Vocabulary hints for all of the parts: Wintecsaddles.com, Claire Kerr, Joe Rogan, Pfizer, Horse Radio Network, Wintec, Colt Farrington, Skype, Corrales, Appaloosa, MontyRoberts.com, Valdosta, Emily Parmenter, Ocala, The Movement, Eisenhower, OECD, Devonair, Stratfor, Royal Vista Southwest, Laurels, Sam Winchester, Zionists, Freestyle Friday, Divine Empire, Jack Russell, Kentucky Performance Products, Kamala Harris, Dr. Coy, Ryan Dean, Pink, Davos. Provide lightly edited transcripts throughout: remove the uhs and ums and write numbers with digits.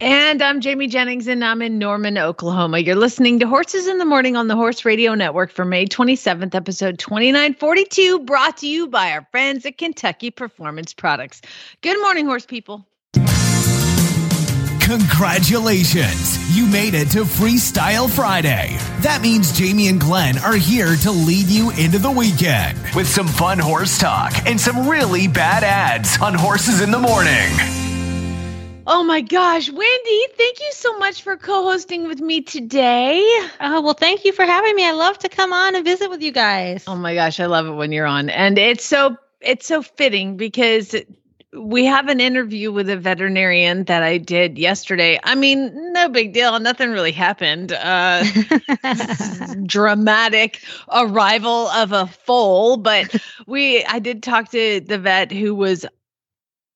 And I'm Jamie Jennings, and I'm in Norman, Oklahoma. You're listening to Horses in the Morning on the Horse Radio Network for May 27th, episode 2942, brought to you by our friends at Kentucky Performance Products. Good morning, horse people. Congratulations! You made it to Freestyle Friday. That means Jamie and Glenn are here to lead you into the weekend with some fun horse talk and some really bad ads on Horses in the Morning. Oh my gosh, Wendy, thank you so much for co-hosting with me today. Oh, well, thank you for having me. I love to come on and visit with you guys. Oh my gosh, I love it when you're on. And it's so fitting because we have an interview with a veterinarian that I did yesterday. I mean, no big deal. Nothing really happened. Dramatic arrival of a foal, but I did talk to the vet who was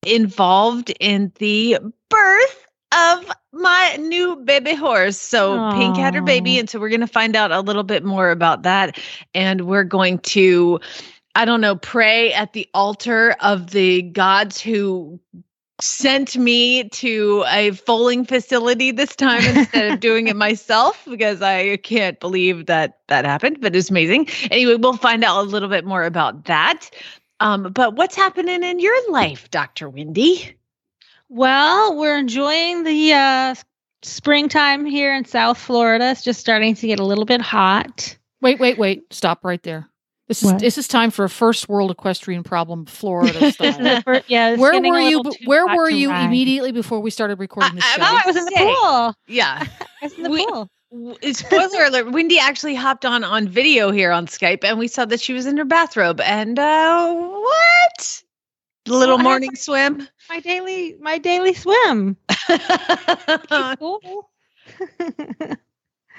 involved in the birth of my new baby horse. So aww. Pink had her baby. And so we're going to find out a little bit more about that. And we're going to, I don't know, pray at the altar of the gods who sent me to a foaling facility this time instead of doing it myself, because I can't believe that happened, but it's amazing. Anyway, we'll find out a little bit more about that. But what's happening in your life, Dr. Wendy? Well, we're enjoying the springtime here in South Florida. It's just starting to get a little bit hot. Wait. Stop right there. This is time for a first world equestrian problem, Florida style. Where were you immediately before we started recording this show? I was in the pool. Yeah. I was in the pool. Spoiler alert, Wendy actually hopped on video here on Skype, and we saw that she was in her bathrobe. And what? Little morning swim? My daily swim. Cool.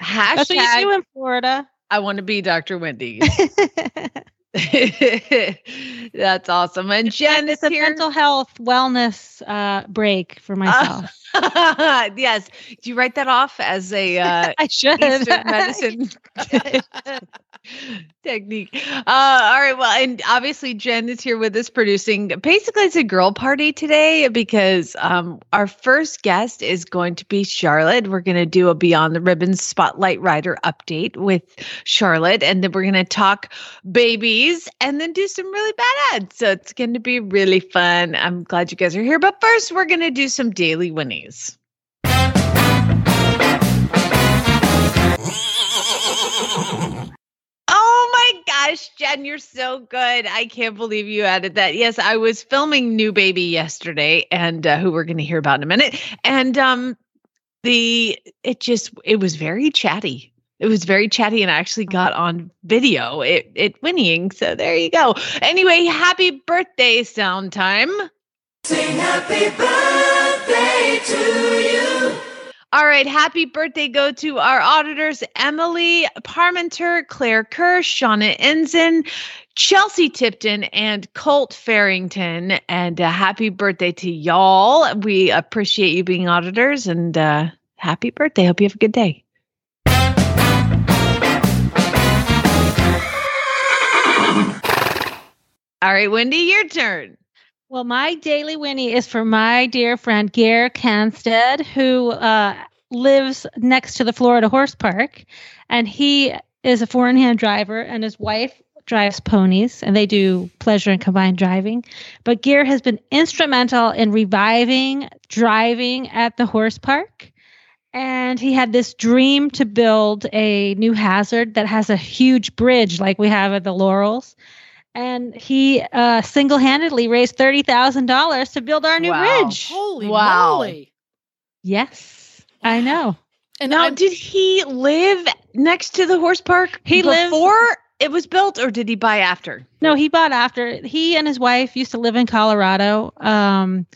Hashtag. That's what you do in Florida. I want to be Dr. Wendy. That's awesome. And Jen is here. Mental health wellness break for myself. Yes. Do you write that off as a I should. Eastern medicine technique? All right. Well, and obviously Jen is here with us producing. Basically, it's a girl party today because our first guest is going to be Charlotte. We're going to do a Beyond the Ribbon Spotlight Rider update with Charlotte, and then we're going to talk babies and then do some really bad ads. So it's going to be really fun. I'm glad you guys are here. But first, we're going to do some daily winning. Oh my gosh, Jen, you're so good. I can't believe you added that. Yes, I was filming new baby yesterday, and who we're going to hear about in a minute. And it was very chatty. It was very chatty, and I actually got on video it winning. So there you go. Anyway, happy birthday sound time. Sing happy birthday to you. All right, happy birthday go to our auditors, Emily Parmenter, Claire Kerr, Shauna Inzen, Chelsea Tipton, and Colt Farrington. And happy birthday to y'all. We appreciate you being auditors, and happy birthday. Hope you have a good day. All right, Wendy, your turn. Well, my daily Winnie is for my dear friend, Gare Canstead, who lives next to the Florida Horse Park. And he is a four-in-hand driver, and his wife drives ponies, and they do pleasure and combined driving. But Gare has been instrumental in reviving driving at the horse park. And he had this dream to build a new hazard that has a huge bridge like we have at the Laurels. And he single-handedly raised $30,000 to build our new bridge. Holy moly. Yes, I know. And now, did he live next to the horse park before it was built, or did he buy after? No, he bought after. He and his wife used to live in Colorado. And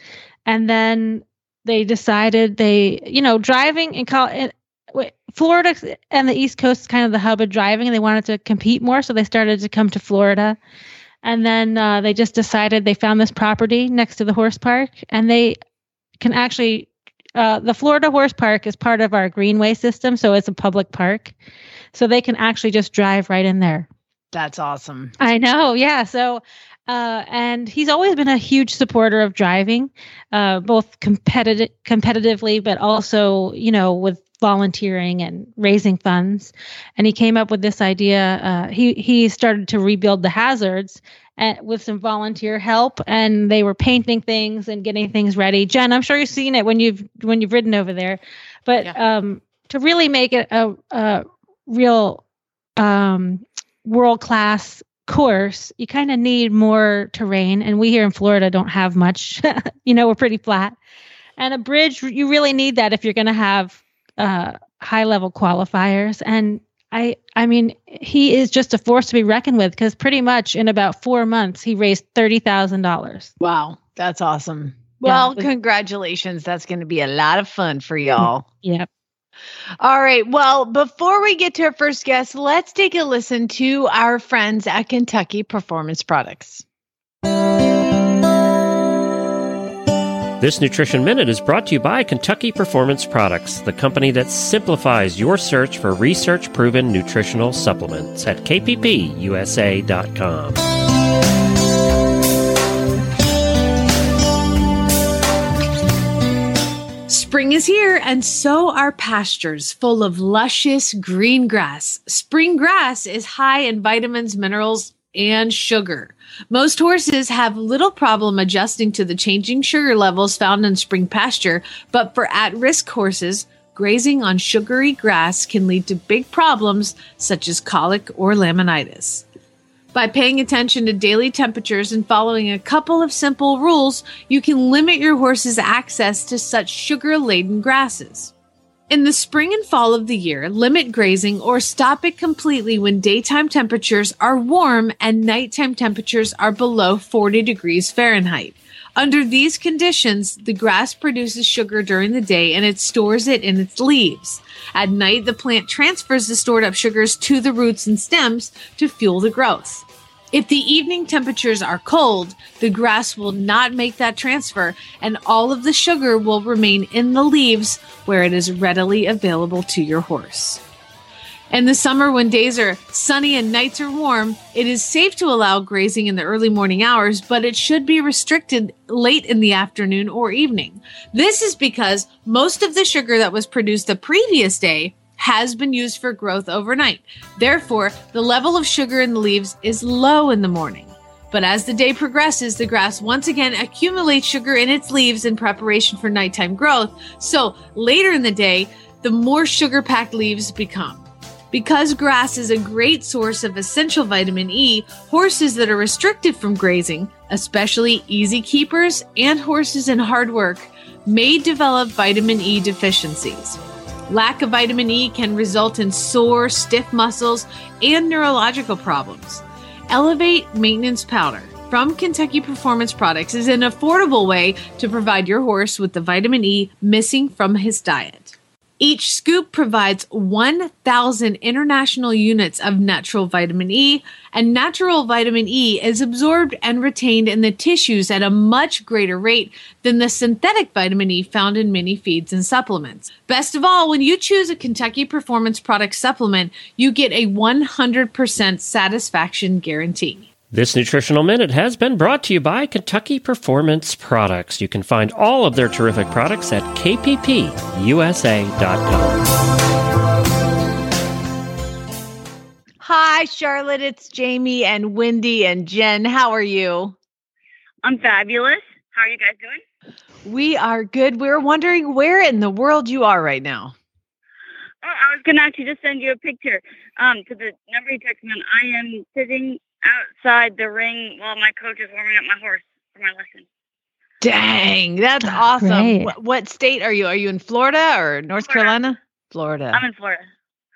then They decided they, you know, driving in Florida and the East Coast is kind of the hub of driving, and they wanted to compete more. So they started to come to Florida. And then they just decided they found this property next to the horse park, and they can actually, the Florida Horse Park is part of our greenway system. So it's a public park. So they can actually just drive right in there. That's awesome. I know. Yeah. So, and he's always been a huge supporter of driving, both competitively, but also, you know, with volunteering and raising funds. And he came up with this idea. He started to rebuild the hazards with some volunteer help, and they were painting things and getting things ready. Jen, I'm sure you've seen it when you've ridden over there, but yeah. To really make it a real world-class course, you kind of need more terrain. And we here in Florida don't have much, you know, we're pretty flat, and a bridge. You really need that if you're going to have high level qualifiers. And I mean, he is just a force to be reckoned with, because pretty much in about 4 months, he raised $30,000. Wow. That's awesome. Well, yeah. Congratulations. That's going to be a lot of fun for y'all. Yep. All right. Well, before we get to our first guest, let's take a listen to our friends at Kentucky Performance Products. This Nutrition Minute is brought to you by Kentucky Performance Products, the company that simplifies your search for research-proven nutritional supplements at kppusa.com. Spring is here, and so are pastures full of luscious green grass. Spring grass is high in vitamins, minerals, and sugar. Most horses have little problem adjusting to the changing sugar levels found in spring pasture, but for at-risk horses, grazing on sugary grass can lead to big problems such as colic or laminitis. By paying attention to daily temperatures and following a couple of simple rules, you can limit your horse's access to such sugar-laden grasses. In the spring and fall of the year, limit grazing or stop it completely when daytime temperatures are warm and nighttime temperatures are below 40 degrees Fahrenheit. Under these conditions, the grass produces sugar during the day and it stores it in its leaves. At night, the plant transfers the stored up sugars to the roots and stems to fuel the growth. If the evening temperatures are cold, the grass will not make that transfer, and all of the sugar will remain in the leaves where it is readily available to your horse. In the summer, when days are sunny and nights are warm, it is safe to allow grazing in the early morning hours, but it should be restricted late in the afternoon or evening. This is because most of the sugar that was produced the previous day has been used for growth overnight. Therefore, the level of sugar in the leaves is low in the morning. But as the day progresses, the grass once again accumulates sugar in its leaves in preparation for nighttime growth. So later in the day, the more sugar-packed leaves become. Because grass is a great source of essential vitamin E, horses that are restricted from grazing, especially easy keepers and horses in hard work, may develop vitamin E deficiencies. Lack of vitamin E can result in sore, stiff muscles, and neurological problems. Elevate Maintenance Powder from Kentucky Performance Products is an affordable way to provide your horse with the vitamin E missing from his diet. Each scoop provides 1,000 international units of natural vitamin E, and natural vitamin E is absorbed and retained in the tissues at a much greater rate than the synthetic vitamin E found in many feeds and supplements. Best of all, when you choose a Kentucky Performance Product supplement, you get a 100% satisfaction guarantee. This Nutritional Minute has been brought to you by Kentucky Performance Products. You can find all of their terrific products at kppusa.com. Hi, Charlotte. It's Jamie and Wendy and Jen. How are you? I'm fabulous. How are you guys doing? We are good. We're wondering where in the world you are right now. Oh, I was going to actually just send you a picture to the number you texted me. I am sitting outside the ring while my coach is warming up my horse for my lesson. Dang, that's awesome. What state are you? Are you in Florida or North Carolina? Florida. I'm in Florida.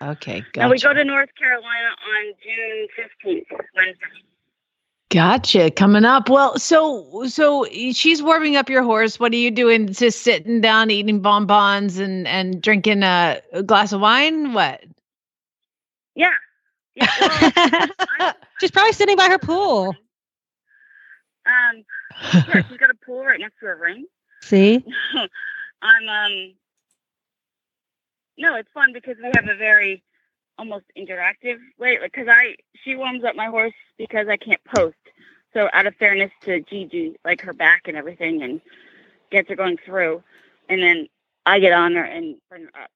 Okay, gotcha. Now we go to North Carolina on June 15th, Wednesday. Gotcha. Coming up. Well, so she's warming up your horse. What are you doing? Just sitting down, eating bonbons and drinking a glass of wine? What? Yeah. Well, she's probably sitting by her pool. Yeah, she's got a pool right next to her ring. See? No, it's fun because we have a very almost interactive way. Because she warms up my horse because I can't post. So out of fairness to Gigi, like her back and everything, and gets her going through. And then I get on her and bring her up.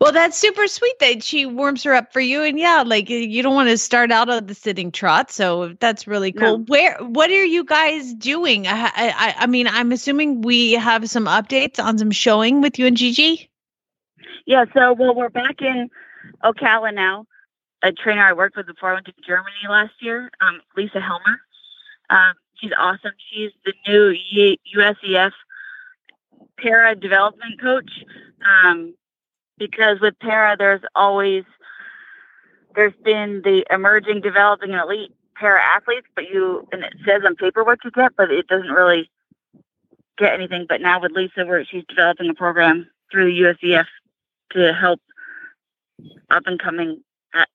Well, that's super sweet that she warms her up for you. And yeah, like you don't want to start out of the sitting trot. So that's really cool. No. What are you guys doing? I mean, I'm assuming we have some updates on some showing with you and Gigi. Yeah. So, well, we're back in Ocala now. A trainer I worked with before I went to Germany last year, Lisa Helmer. She's awesome. She's the new USEF Para Development Coach. Because with para, there's been the emerging, developing, and elite para athletes, and it says on paper what you get, but it doesn't really get anything. But now with Lisa, she's developing a program through USEF to help up and coming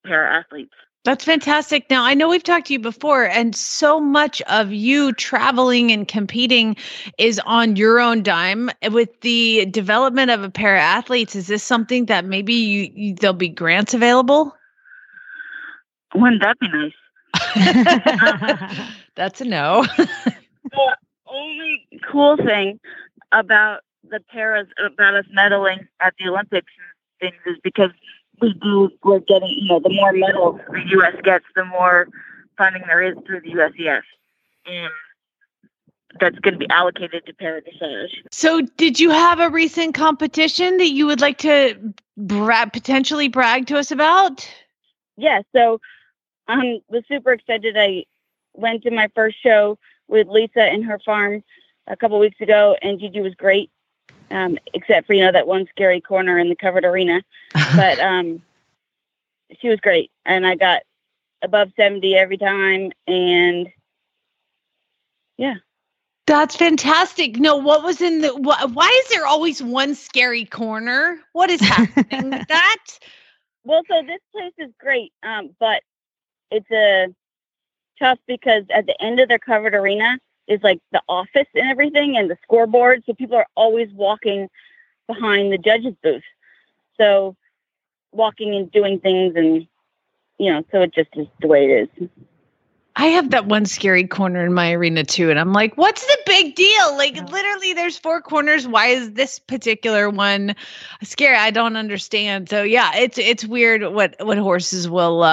para athletes. That's fantastic. Now, I know we've talked to you before, and so much of you traveling and competing is on your own dime. With the development of a para athletes, is this something that maybe there'll be grants available? Wouldn't that be nice? That's a no. The only cool thing about the paras, about us medaling at the Olympics and things, is because we're getting, the more medals the U.S. gets, the more funding there is through the USEF. And that's going to be allocated to para dressage. So did you have a recent competition that you would like to potentially brag to us about? Yeah, so I was super excited. I went to my first show with Lisa and her farm a couple weeks ago, and Gigi was great. Except for, that one scary corner in the covered arena. But she was great. And I got above 70 every time. And yeah. That's fantastic. No, what was in why is there always one scary corner? What is happening with that? Well, so this place is great. But it's tough because at the end of their covered arena is like the office and everything and the scoreboard. So people are always walking behind the judges' booth. So walking and doing things and, so it just is the way it is. I have that one scary corner in my arena too. And I'm like, what's the big deal? Like literally there's four corners. Why is this particular one scary? I don't understand. So yeah, it's weird what horses will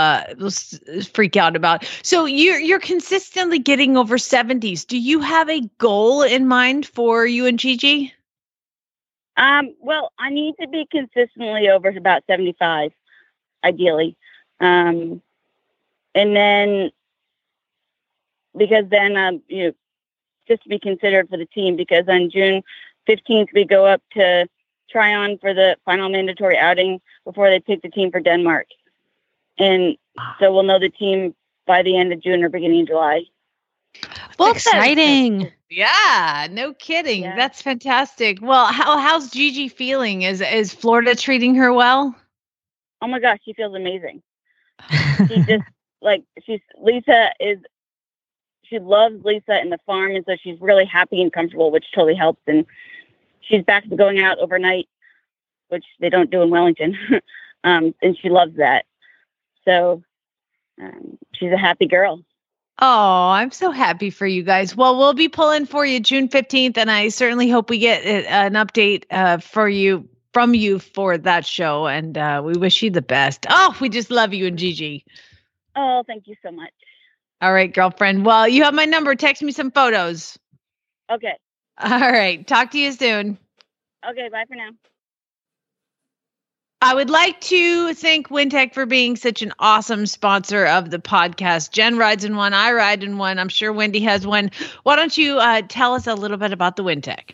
freak out about. So you're consistently getting over 70s. Do you have a goal in mind for you and Gigi? Well, I need to be consistently over about 75 ideally. And then, because then, just to be considered for the team, because on June 15th, we go up to try on for the final mandatory outing before they pick the team for Denmark. And so we'll know the team by the end of June or beginning of July. Well, exciting. Yeah, no kidding. Yeah. That's fantastic. Well, how's Gigi feeling? Is Florida treating her well? Oh my gosh, she feels amazing. She loves Lisa and the farm, and so she's really happy and comfortable, which totally helps. And she's back to going out overnight, which they don't do in Wellington, and she loves that. So she's a happy girl. Oh, I'm so happy for you guys. Well, we'll be pulling for you June 15th, and I certainly hope we get an update from you for that show, and we wish you the best. Oh, we just love you and Gigi. Oh, thank you so much. All right, girlfriend. Well, you have my number. Text me some photos. Okay. All right. Talk to you soon. Okay. Bye for now. I would like to thank Wintec for being such an awesome sponsor of the podcast. Jen rides in one. I ride in one. I'm sure Wendy has one. Why don't you tell us a little bit about the Wintec?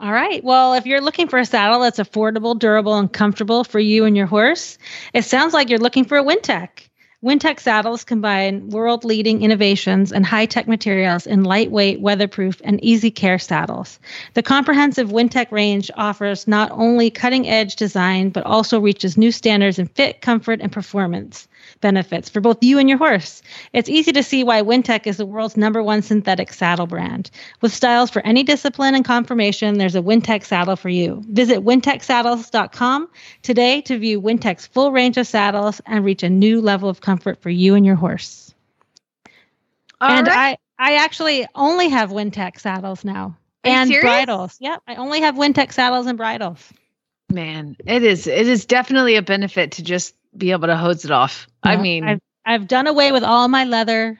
All right. Well, if you're looking for a saddle that's affordable, durable, and comfortable for you and your horse, it sounds like you're looking for a Wintec. Wintec saddles combine world-leading innovations and high-tech materials in lightweight, weatherproof, and easy-care saddles. The comprehensive Wintec range offers not only cutting-edge design, but also reaches new standards in fit, comfort, and performance benefits for both you and your horse. It's easy to see why Wintec is the world's #1 synthetic saddle brand. With styles for any discipline and conformation, there's a Wintec saddle for you. Visit Wintecsaddles.com today to view Wintec's full range of saddles and reach a new level of comfort for you and your horse. I actually only have Wintec saddles now and bridles. Yep, I only have Wintec saddles and bridles. Man, it is definitely a benefit to just be able to hose it off. Yeah, I mean, I've done away with all my leather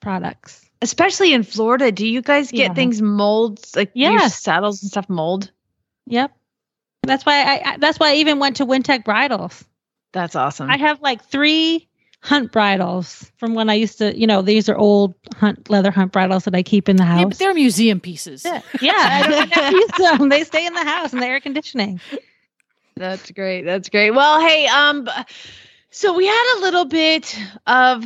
products, especially in Florida. Do you guys get things molds like your saddles and stuff mold? Yep, that's why I even went to Wintec bridles. That's awesome. I have like 3 hunt bridles from when I used to, these are old leather hunt bridles that I keep in the house. Yeah, but they're museum pieces. Yeah, I don't have to use them. They stay in the house in the air conditioning. That's great. That's great. Well, hey, so we had a little bit of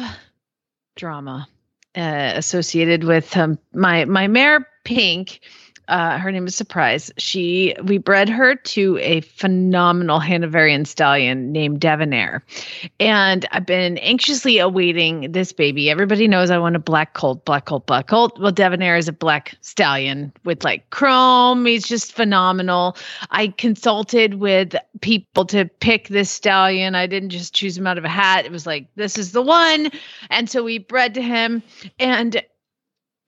drama associated with my mare Pink. Her name is Surprise. We bred her to a phenomenal Hanoverian stallion named Devonair. And I've been anxiously awaiting this baby. Everybody knows I want a black colt. Well, Devonair is a black stallion with like chrome. He's just phenomenal. I consulted with people to pick this stallion. I didn't just choose him out of a hat. It was like, this is the one. And so we bred to him. And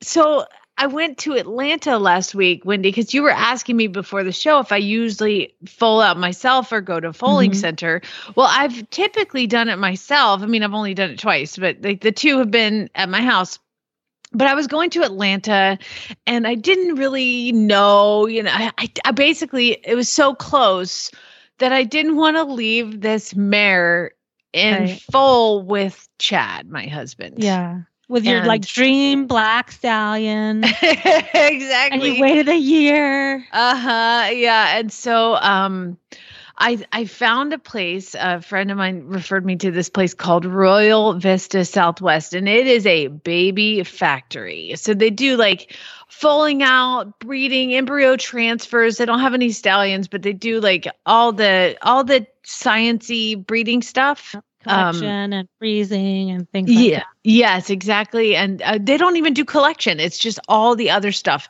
so I went to Atlanta last week, Wendy, because you were asking me before the show if I usually foal out myself or go to a foaling center. Well, I've typically done it myself. I mean, I've only done it twice, but the 2 have been at my house. But I was going to Atlanta and I didn't really know, I basically, it was so close that I didn't want to leave this mare in foal with Chad, my husband. Yeah. With your dream black stallion. Exactly. And you waited a year. Uh-huh. Yeah. And so I found a place, a friend of mine referred me to this place called Royal Vista Southwest, and it is a baby factory. So they do like foaling out, breeding, embryo transfers. They don't have any stallions, but they do like all the science-y breeding stuff. Collection and freezing and things like that. Yes, exactly. And they don't even do collection. It's just all the other stuff.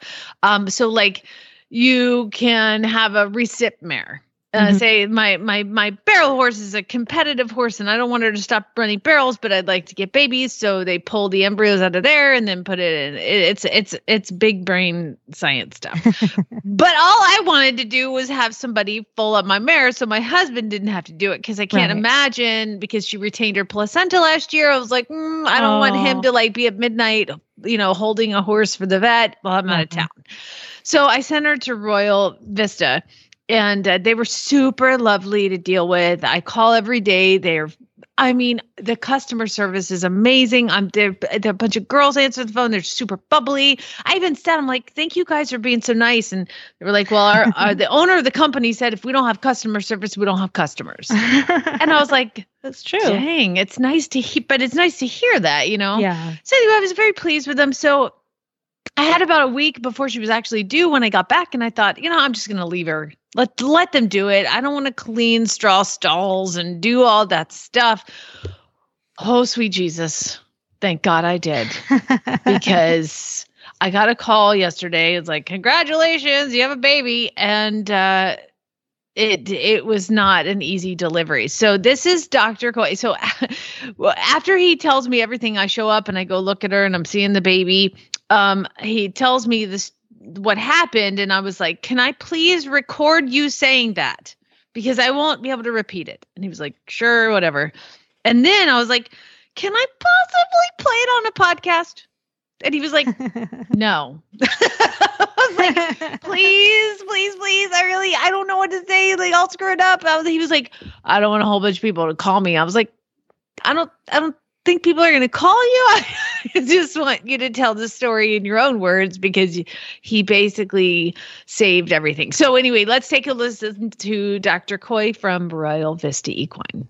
So like you can have a recip mare. Say my barrel horse is a competitive horse and I don't want her to stop running barrels, but I'd like to get babies. So they pull the embryos out of there and then put it in. It's big brain science stuff. But all I wanted to do was have somebody foal up my mare. So my husband didn't have to do it because I can't imagine, because she retained her placenta last year. I was like, I don't want him to like be at midnight, holding a horse for the vet while I'm out of town. So I sent her to Royal Vista. And they were super lovely to deal with. I call every day. The customer service is amazing. There are a bunch of girls answer the phone. They're super bubbly. I even said, I'm like, thank you guys for being so nice. And they were like, well, the owner of the company said, if we don't have customer service, we don't have customers. And I was like, that's true. Dang, it's nice to hear, but it's nice to hear that, Yeah. So anyway, I was very pleased with them. So I had about a week before she was actually due when I got back, and I thought, I'm just going to leave her. Let them do it. I don't want to clean straw stalls and do all that stuff. Oh, sweet Jesus. Thank God I did. Because I got a call yesterday. It's like, congratulations, you have a baby. And it was not an easy delivery. So this is Dr. Coy. So after he tells me everything, I show up and I go look at her and I'm seeing the baby. He tells me this, what happened. And I was like, can I please record you saying that? Because I won't be able to repeat it. And he was like, sure, whatever. And then I was like, can I possibly play it on a podcast? And he was like, no. I was like, please. I don't know what to say. Like, I'll screw it up. He was like, I don't want a whole bunch of people to call me. I was like, I don't think people are going to call you. I just want you to tell the story in your own words, because he basically saved everything. So anyway, let's take a listen to Dr. Coy from Royal Vista Equine.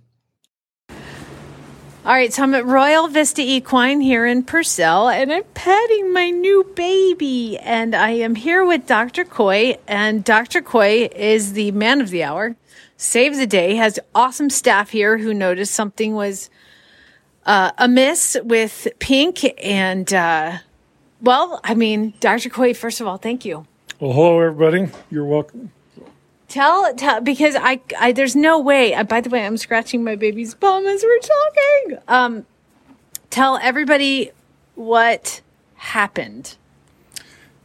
All right, so I'm at Royal Vista Equine here in Purcell, and I'm petting my new baby. And I am here with Dr. Coy, and Dr. Coy is the man of the hour, save the day, has awesome staff here who noticed something was amiss with Pink. And, Dr. Coy, first of all, thank you. Well, hello, everybody. You're welcome. Tell because I there's no way. By the way, I'm scratching my baby's bum as we're talking. Tell everybody what happened.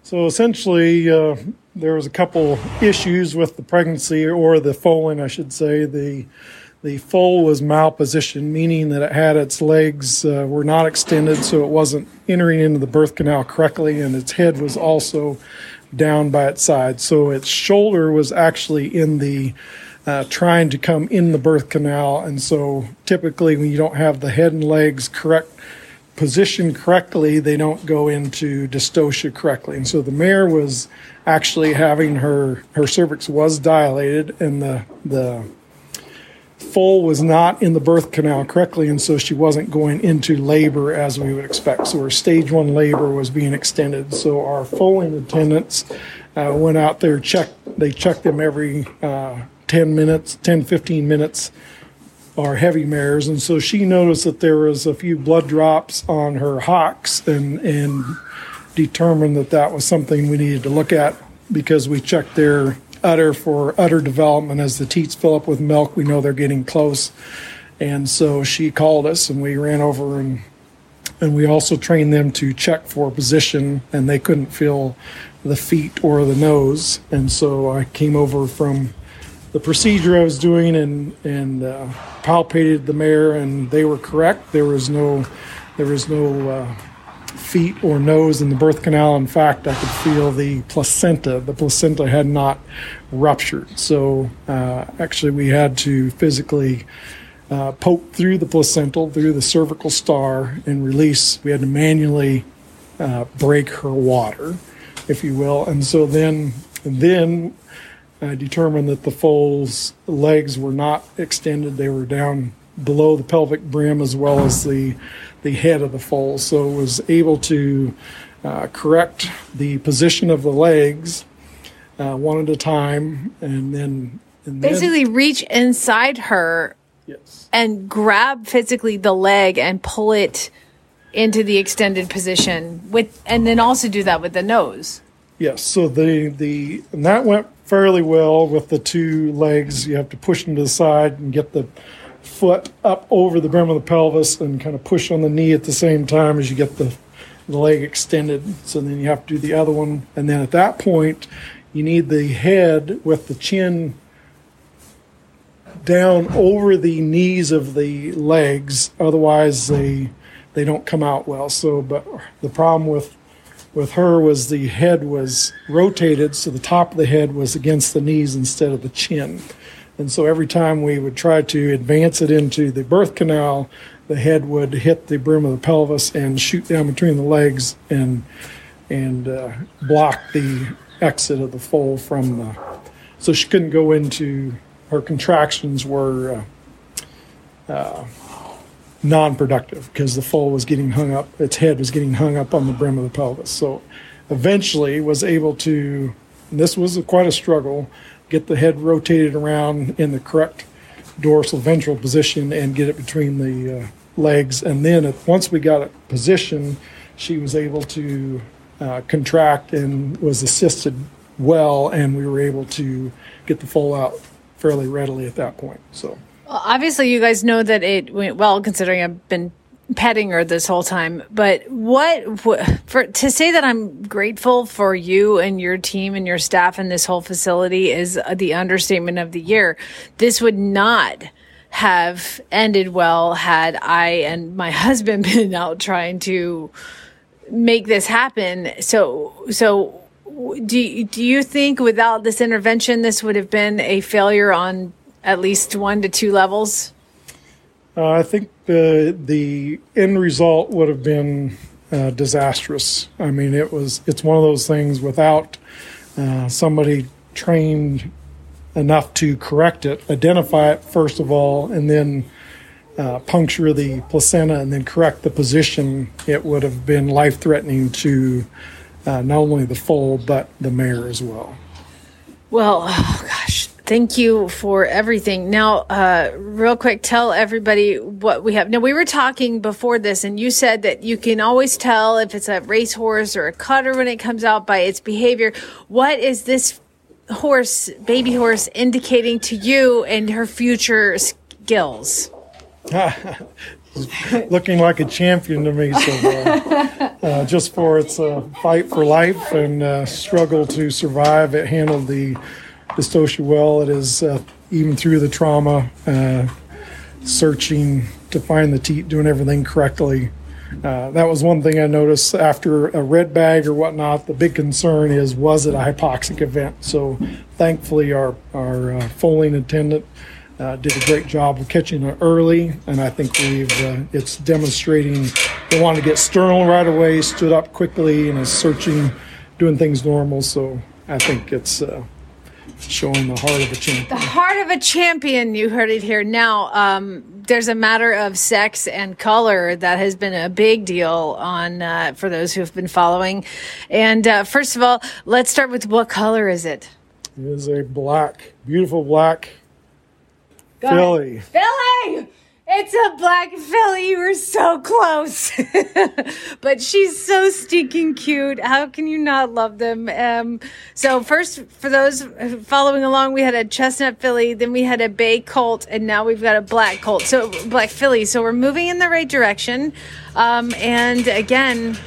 So essentially, there was a couple issues with the pregnancy or the foaling, I should say. The foal was malpositioned, meaning that it had its legs were not extended, so it wasn't entering into the birth canal correctly, and its head was also down by its side. So its shoulder was actually in the trying to come in the birth canal. And so typically when you don't have the head and legs positioned correctly, they don't go into dystocia correctly. And so the mare was actually having her cervix was dilated, and the foal was not in the birth canal correctly, and so she wasn't going into labor as we would expect. So her stage 1 labor was being extended. So our foaling attendants went out there, checked them every 10-15 minutes, our heavy mares, and so she noticed that there was a few blood drops on her hocks and determined that was something we needed to look at, because we checked their udder for udder development. As the teats fill up with milk, we know they're getting close. And so she called us, and we ran over, and we also trained them to check for position, and they couldn't feel the feet or the nose. And so I came over from the procedure I was doing and palpated the mare, and they were correct. There was no feet or nose in the birth canal. In fact, I could feel the placenta. The placenta had not ruptured. So actually we had to physically poke through the placental, through the cervical star, and release. We had to manually break her water, if you will. And so then I determined that the foal's legs were not extended. They were down below the pelvic brim, as well as the head of the foal. So was able to correct the position of the legs one at a time, and then basically reach inside her, yes, and grab physically the leg and pull it into the extended position with, and then also do that with the nose. Yes, so the and that went fairly well with the two legs. You have to push them to the side and get the foot up over the brim of the pelvis and kind of push on the knee at the same time as you get the leg extended. So then you have to do the other one, and then at that point you need the head with the chin down over the knees of the legs, otherwise they don't come out well. So but the problem with her was the head was rotated, so the top of the head was against the knees instead of the chin. And so every time we would try to advance it into the birth canal, the head would hit the brim of the pelvis and shoot down between the legs and block the exit of the foal from the. So she couldn't go into, her contractions were non-productive because the foal was getting hung up, its head was getting hung up on the brim of the pelvis. So eventually was able to, and this was quite a struggle, get the head rotated around in the correct dorsal ventral position and get it between the legs. And then once we got it positioned, she was able to contract and was assisted well, and we were able to get the foal out fairly readily at that point. So well, obviously you guys know that it went well, considering I've been petting her this whole time. But to say that I'm grateful for you and your team and your staff and this whole facility is the understatement of the year. This would not have ended well had I and my husband been out trying to make this happen. So do you think without this intervention, this would have been a failure on at least 1 to 2 levels? I think the end result would have been disastrous. I mean, it's one of those things without somebody trained enough to correct it, identify it first of all, and then puncture the placenta and then correct the position, it would have been life-threatening to not only the foal but the mare as well. Well, oh gosh, thank you for everything. Now, real quick, tell everybody what we have. Now, we were talking before this, and you said that you can always tell if it's a racehorse or a cutter when it comes out by its behavior. What is this horse, baby horse, indicating to you and her future skills? Looking like a champion to me, so just for its fight for life and struggle to survive. It handled the dystocia well. It is even through the trauma, searching to find the teat, doing everything correctly. That was one thing I noticed after a red bag or whatnot. The big concern is, was it a hypoxic event? So thankfully our foaling attendant did a great job of catching it early, and I think it's demonstrating they want to get sternal right away, stood up quickly, and is searching, doing things normal. So I think it's showing the heart of a champion. The heart of a champion, you heard it here. Now, there's a matter of sex and color that has been a big deal on for those who have been following. And first of all, let's start with what color is it? It is a black, beautiful black. Philly. Philly! It's a black filly. You were so close. But she's so stinking cute. How can you not love them? So first, for those following along, we had a chestnut filly, then we had a bay colt, and now we've got a black colt. So black filly. So we're moving in the right direction. And again,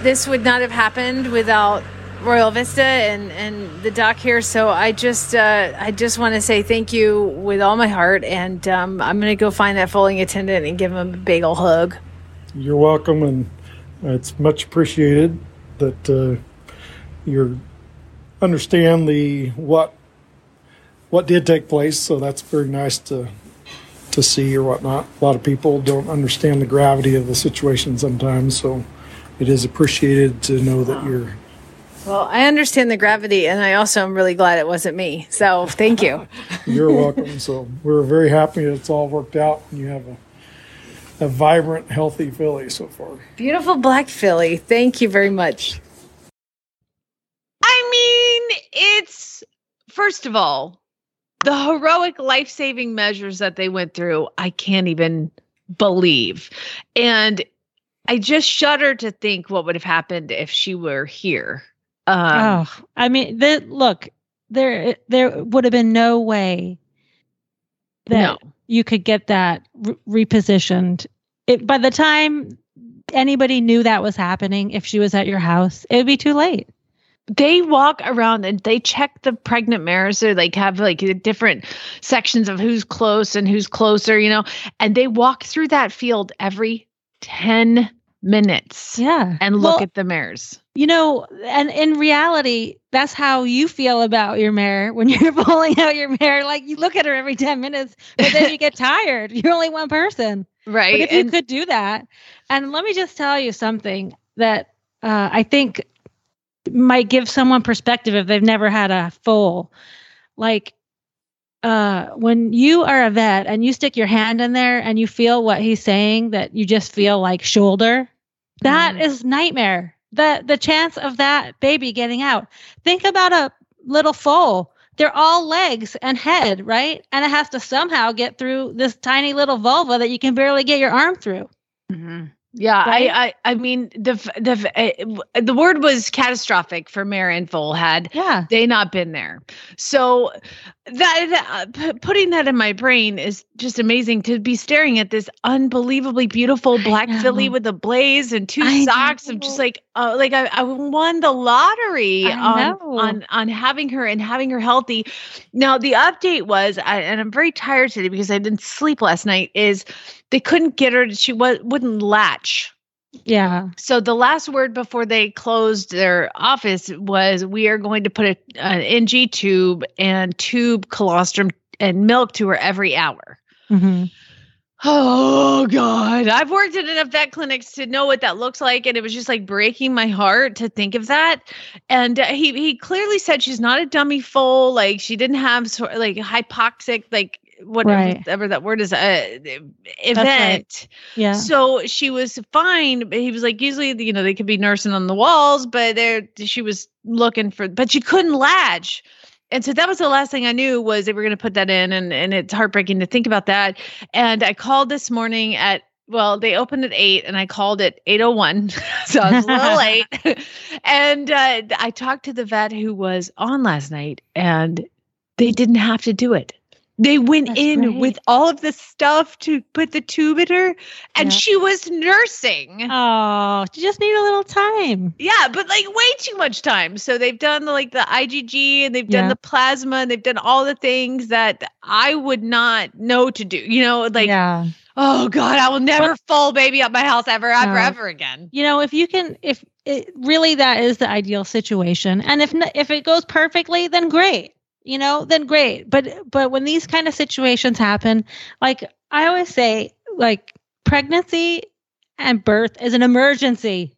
this would not have happened without Royal Vista and the doc here. So I just want to say thank you with all my heart, and I'm going to go find that foaling attendant and give him a big ol' hug. You're welcome, and it's much appreciated that you understand the what did take place. So that's very nice to see or whatnot. A lot of people don't understand the gravity of the situation sometimes, so it is appreciated to know that you're. Well, I understand the gravity, and I also am really glad it wasn't me. So thank you. You're welcome. So we're very happy it's all worked out, and you have a vibrant, healthy filly so far. Beautiful black filly. Thank you very much. I mean, it's, first of all, the heroic life-saving measures that they went through, I can't even believe. And I just shudder to think what would have happened if she were here. I mean, look, there would have been no way that you could get that repositioned. By the time anybody knew that was happening, if she was at your house, it would be too late. They walk around and they check the pregnant mares. They have different sections of who's close and who's closer, and they walk through that field every 10 minutes. Yeah. And look at the mares. And in reality, that's how you feel about your mare when you're pulling out your mare. Like, you look at her every 10 minutes, but then you get tired. You're only one person. Right. But if you could do that. And let me just tell you something that I think might give someone perspective if they've never had a foal. Like, when you are a vet and you stick your hand in there and you feel what he's saying, that you just feel like shoulder, that is nightmare. The chance of that baby getting out. Think about a little foal. They're all legs and head, right? And it has to somehow get through this tiny little vulva that you can barely get your arm through. Mm-hmm. Yeah, right? I mean, the word was catastrophic for mare and foal had they not been there. So putting that in my brain is just amazing to be staring at this unbelievably beautiful black filly with a blaze and two socks. I'm just like I won the lottery on having her and having her healthy. Now the update was, and I'm very tired today because I didn't sleep last night, is they couldn't get her. She wouldn't latch. Yeah. So the last word before they closed their office was, we are going to put an NG tube and tube colostrum and milk to her every hour. Mm-hmm. Oh God. I've worked at enough vet clinics to know what that looks like. And it was just like breaking my heart to think of that. And he clearly said she's not a dummy foal. Like, she didn't have hypoxic, whatever that word is, event. Right. Yeah. So she was fine. But he was like, usually, you know, they could be nursing on the walls, but she was looking for, but she couldn't latch. And so that was the last thing I knew was they were going to put that in. And it's heartbreaking to think about that. And I called this morning at, well, they opened at 8 and I called at 8:01. So I was a little late. And I talked to the vet who was on last night and they didn't have to do it. They went in with all of the stuff to put the tube in her, and she was nursing. Oh, she just needed a little time. Yeah, but like way too much time. So they've done the IgG and they've done the plasma and they've done all the things that I would not know to do. You know, oh God, I will never foal baby at my house ever again. You know, if you can, if it really that is the ideal situation, and if it goes perfectly, then great. You know, then great. But when these kind of situations happen, like I always say, like pregnancy and birth is an emergency,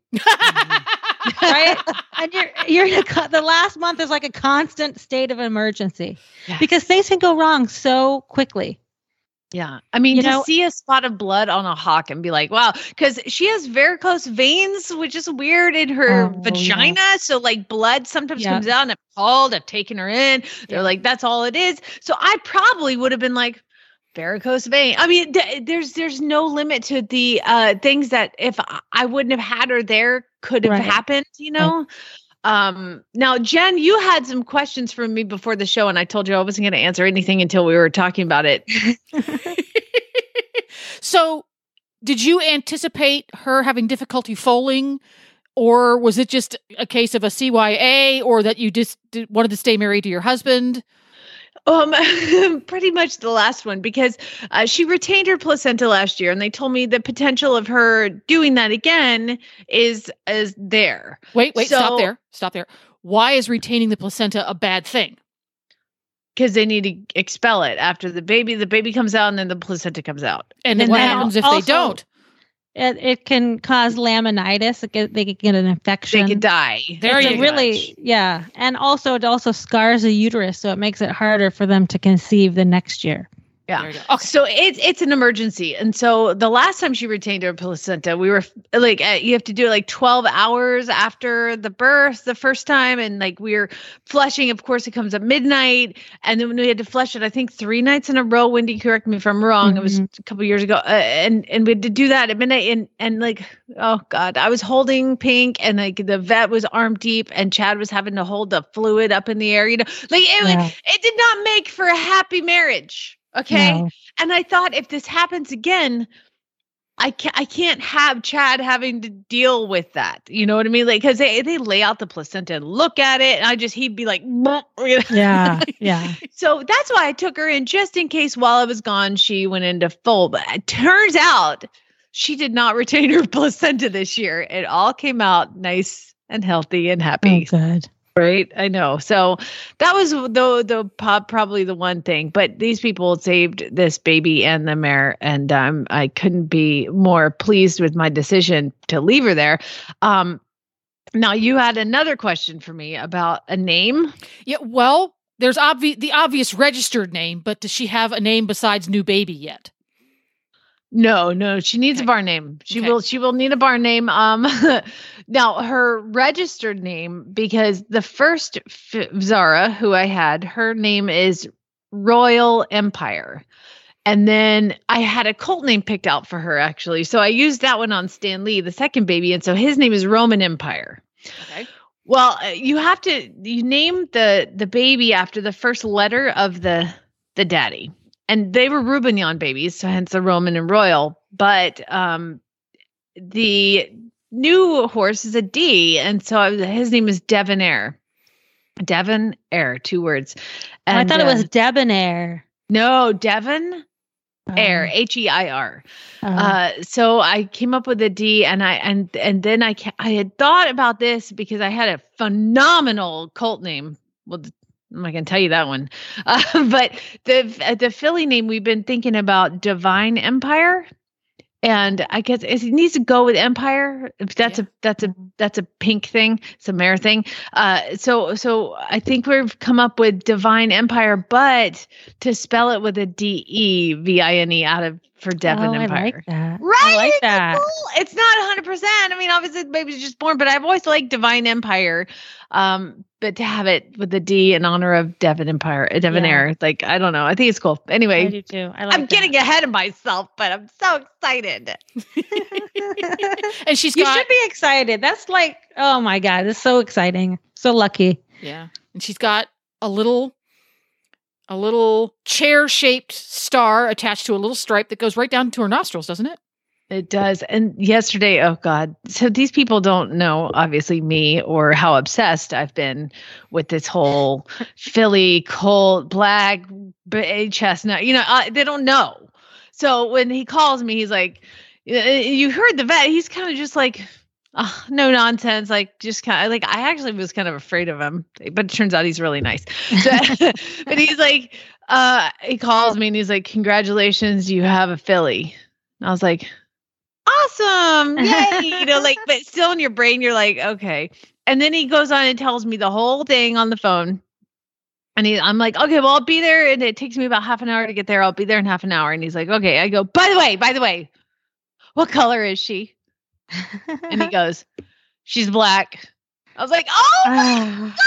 right? And you're in the last month is like a constant state of emergency because things can go wrong so quickly. Yeah. I mean, to see a spot of blood on a hawk and be like, wow, because she has varicose veins, which is weird in her vagina. Yeah. So blood sometimes comes out and I'm called, I've taken her in. They're like, that's all it is. So I probably would have been like, varicose vein. I mean, there's no limit to the things that if I wouldn't have had her there could have happened, you know? Right. Now, Jen, you had some questions for me before the show, and I told you I wasn't going to answer anything until we were talking about it. So did you anticipate her having difficulty foaling, or was it just a case of a CYA, or that you just wanted to stay married to your husband? Pretty much the last one, because she retained her placenta last year and they told me the potential of her doing that again is there. Wait, so, stop there. Why is retaining the placenta a bad thing? Because they need to expel it after the baby comes out and then the placenta comes out. And what happens if they don't? It can cause laminitis. They could get an infection. They could die. And also it also scars the uterus, so it makes it harder for them to conceive the next year. Yeah. Okay. So it's an emergency. And so the last time she retained her placenta, we were you have to do it 12 hours after the birth the first time. And we were flushing, of course it comes at midnight. And then when we had to flush it, I think 3 nights in a row, Wendy, correct me if I'm wrong. Mm-hmm. It was a couple years ago. And we had to do that at midnight and oh God, I was holding Pink and the vet was arm deep and Chad was having to hold the fluid up in the air, you know, it did not make for a happy marriage. Okay. No. And I thought if this happens again, I can't have Chad having to deal with that. You know what I mean? Cause they lay out the placenta and look at it. And he'd be like, bleh. Yeah. Yeah. So that's why I took her in just in case while I was gone, she went into foal. But it turns out she did not retain her placenta this year. It all came out nice and healthy and happy. Oh, good. Right. I know. So that was probably the one thing, but these people saved this baby and the mare, and I couldn't be more pleased with my decision to leave her there. Now you had another question for me about a name. Yeah. Well, there's the obvious registered name, but does she have a name besides new baby yet? No, she needs a barn name. She will need a barn name. Now her registered name, because the first Zara who I had, her name is Royal Empire. And then I had a colt name picked out for her actually. So I used that one on Stan Lee, the second baby. And so his name is Roman Empire. Okay. Well, you have to, you name the baby after the first letter of the daddy. And they were Roubignon babies, so hence the Roman and Royal. But the new horse is a D, and so his name is Devonair. Devonair, 2 words. And, I thought it was Debonair. No, Devon. Air, H-E-I-R. So I came up with a D, and I had thought about this because I had a phenomenal colt name. Well, I'm not going to tell you that one. But the filly name, we've been thinking about Divine Empire. And I guess it needs to go with Empire. That's a Pink thing. It's a mare thing. So I think we've come up with Divine Empire, but to spell it with a DEVINE for Devon Empire. I like that. Right? I like that. Cool. It's not 100%. I mean, obviously the baby's just born, but I've always liked Divine Empire. But to have it with the D in honor of Devon Empire, Devonair, like, I don't know. I think it's cool. Anyway, I do too. I like I'm getting ahead of myself, but I'm so excited. And you should be excited. That's like, oh my God, it's so exciting. So lucky. Yeah. And she's got a little chair-shaped star attached to a little stripe that goes right down to her nostrils, doesn't it? It does. And yesterday, oh God. So these people don't know, obviously, me or how obsessed I've been with this whole Philly, Colt, black, chestnut. You know, they don't know. So when he calls me, he's like, you heard the vet. He's kind of just like, oh, no nonsense. Like, just kind of like, I actually was kind of afraid of him, but it turns out he's really nice. But he's like, he calls me and he's like, congratulations, you have a filly. And I was like, awesome. Yay. You know, like, but still in your brain, you're like, okay. And then he goes on and tells me the whole thing on the phone. And I'm like, okay, well, I'll be there. And it takes me about half an hour to get there. I'll be there in half an hour. And he's like, okay. I go, by the way, what color is she? And he goes, she's black. I was like, oh my God.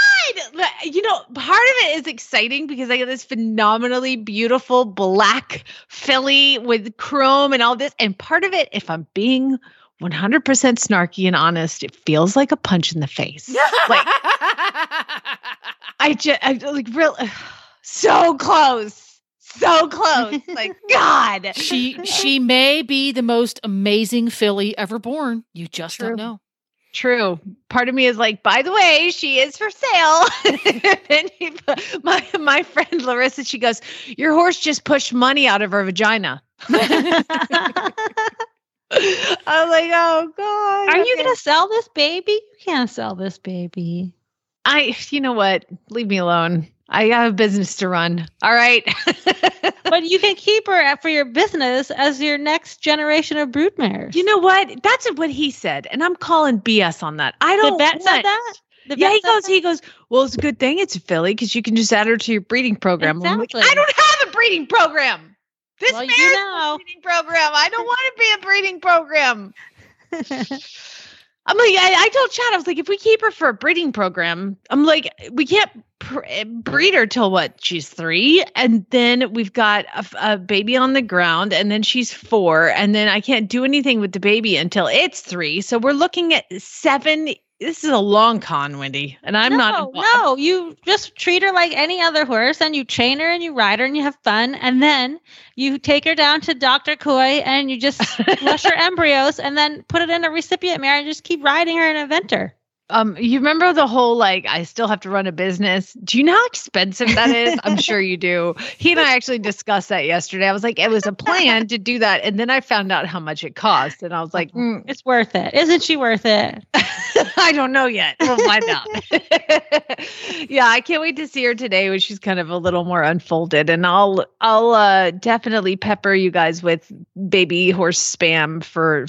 You know, part of it is exciting because I get this phenomenally beautiful black filly with chrome and all this. And part of it, if I'm being 100% snarky and honest, it feels like a punch in the face. Like, I like, really, so close. So close. Like, God. She may be the most amazing filly ever born. You just don't know. True. Part of me is like, by the way, she is for sale. And my friend Larissa, she goes, your horse just pushed money out of her vagina. I'm like, oh God. Are you going to sell this baby? You can't sell this baby. You know what? Leave me alone. I have a business to run. All right. But you can keep her for your business as your next generation of broodmares. You know what? That's what he said. And I'm calling BS on that. I don't want that. Yeah, he goes, well, it's a good thing it's a filly because you can just add her to your breeding program. Exactly. Like, I don't have a breeding program. This mare is a breeding program. I don't want to be a breeding program. I'm like, I told Chad, I was like, if we keep her for a breeding program, I'm like, we can't breed her till what? She's 3. And then we've got a baby on the ground and then she's 4. And then I can't do anything with the baby until it's 3. So we're looking at 7. This is a long con, Wendy. And I'm not involved. No, you just treat her like any other horse and you train her and you ride her and you have fun. And then you take her down to Dr. Coy and you just flush her embryos and then put it in a recipient mare and just keep riding her and invent her. You remember the whole, like, I still have to run a business. Do you know how expensive that is? I'm sure you do. He and I actually discussed that yesterday. I was like, it was a plan to do that. And then I found out how much it cost. And I was like, it's worth it. Isn't she worth it? I don't know yet. We'll find out. Yeah. I can't wait to see her today when she's kind of a little more unfolded, and I'll definitely pepper you guys with baby horse spam for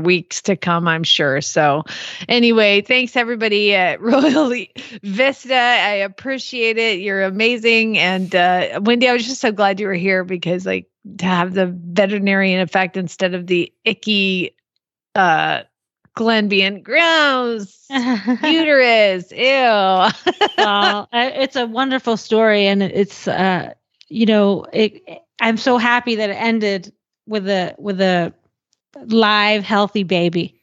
weeks to come, I'm sure. So anyway, thanks everybody at Royal Vista. I appreciate it. You're amazing. And Wendy, I was just so glad you were here because, like, to have the veterinarian effect instead of the icky, Glenn being gross, uterus, ew. Well, it's a wonderful story. And it's, you know, I'm so happy that it ended with a live, healthy baby.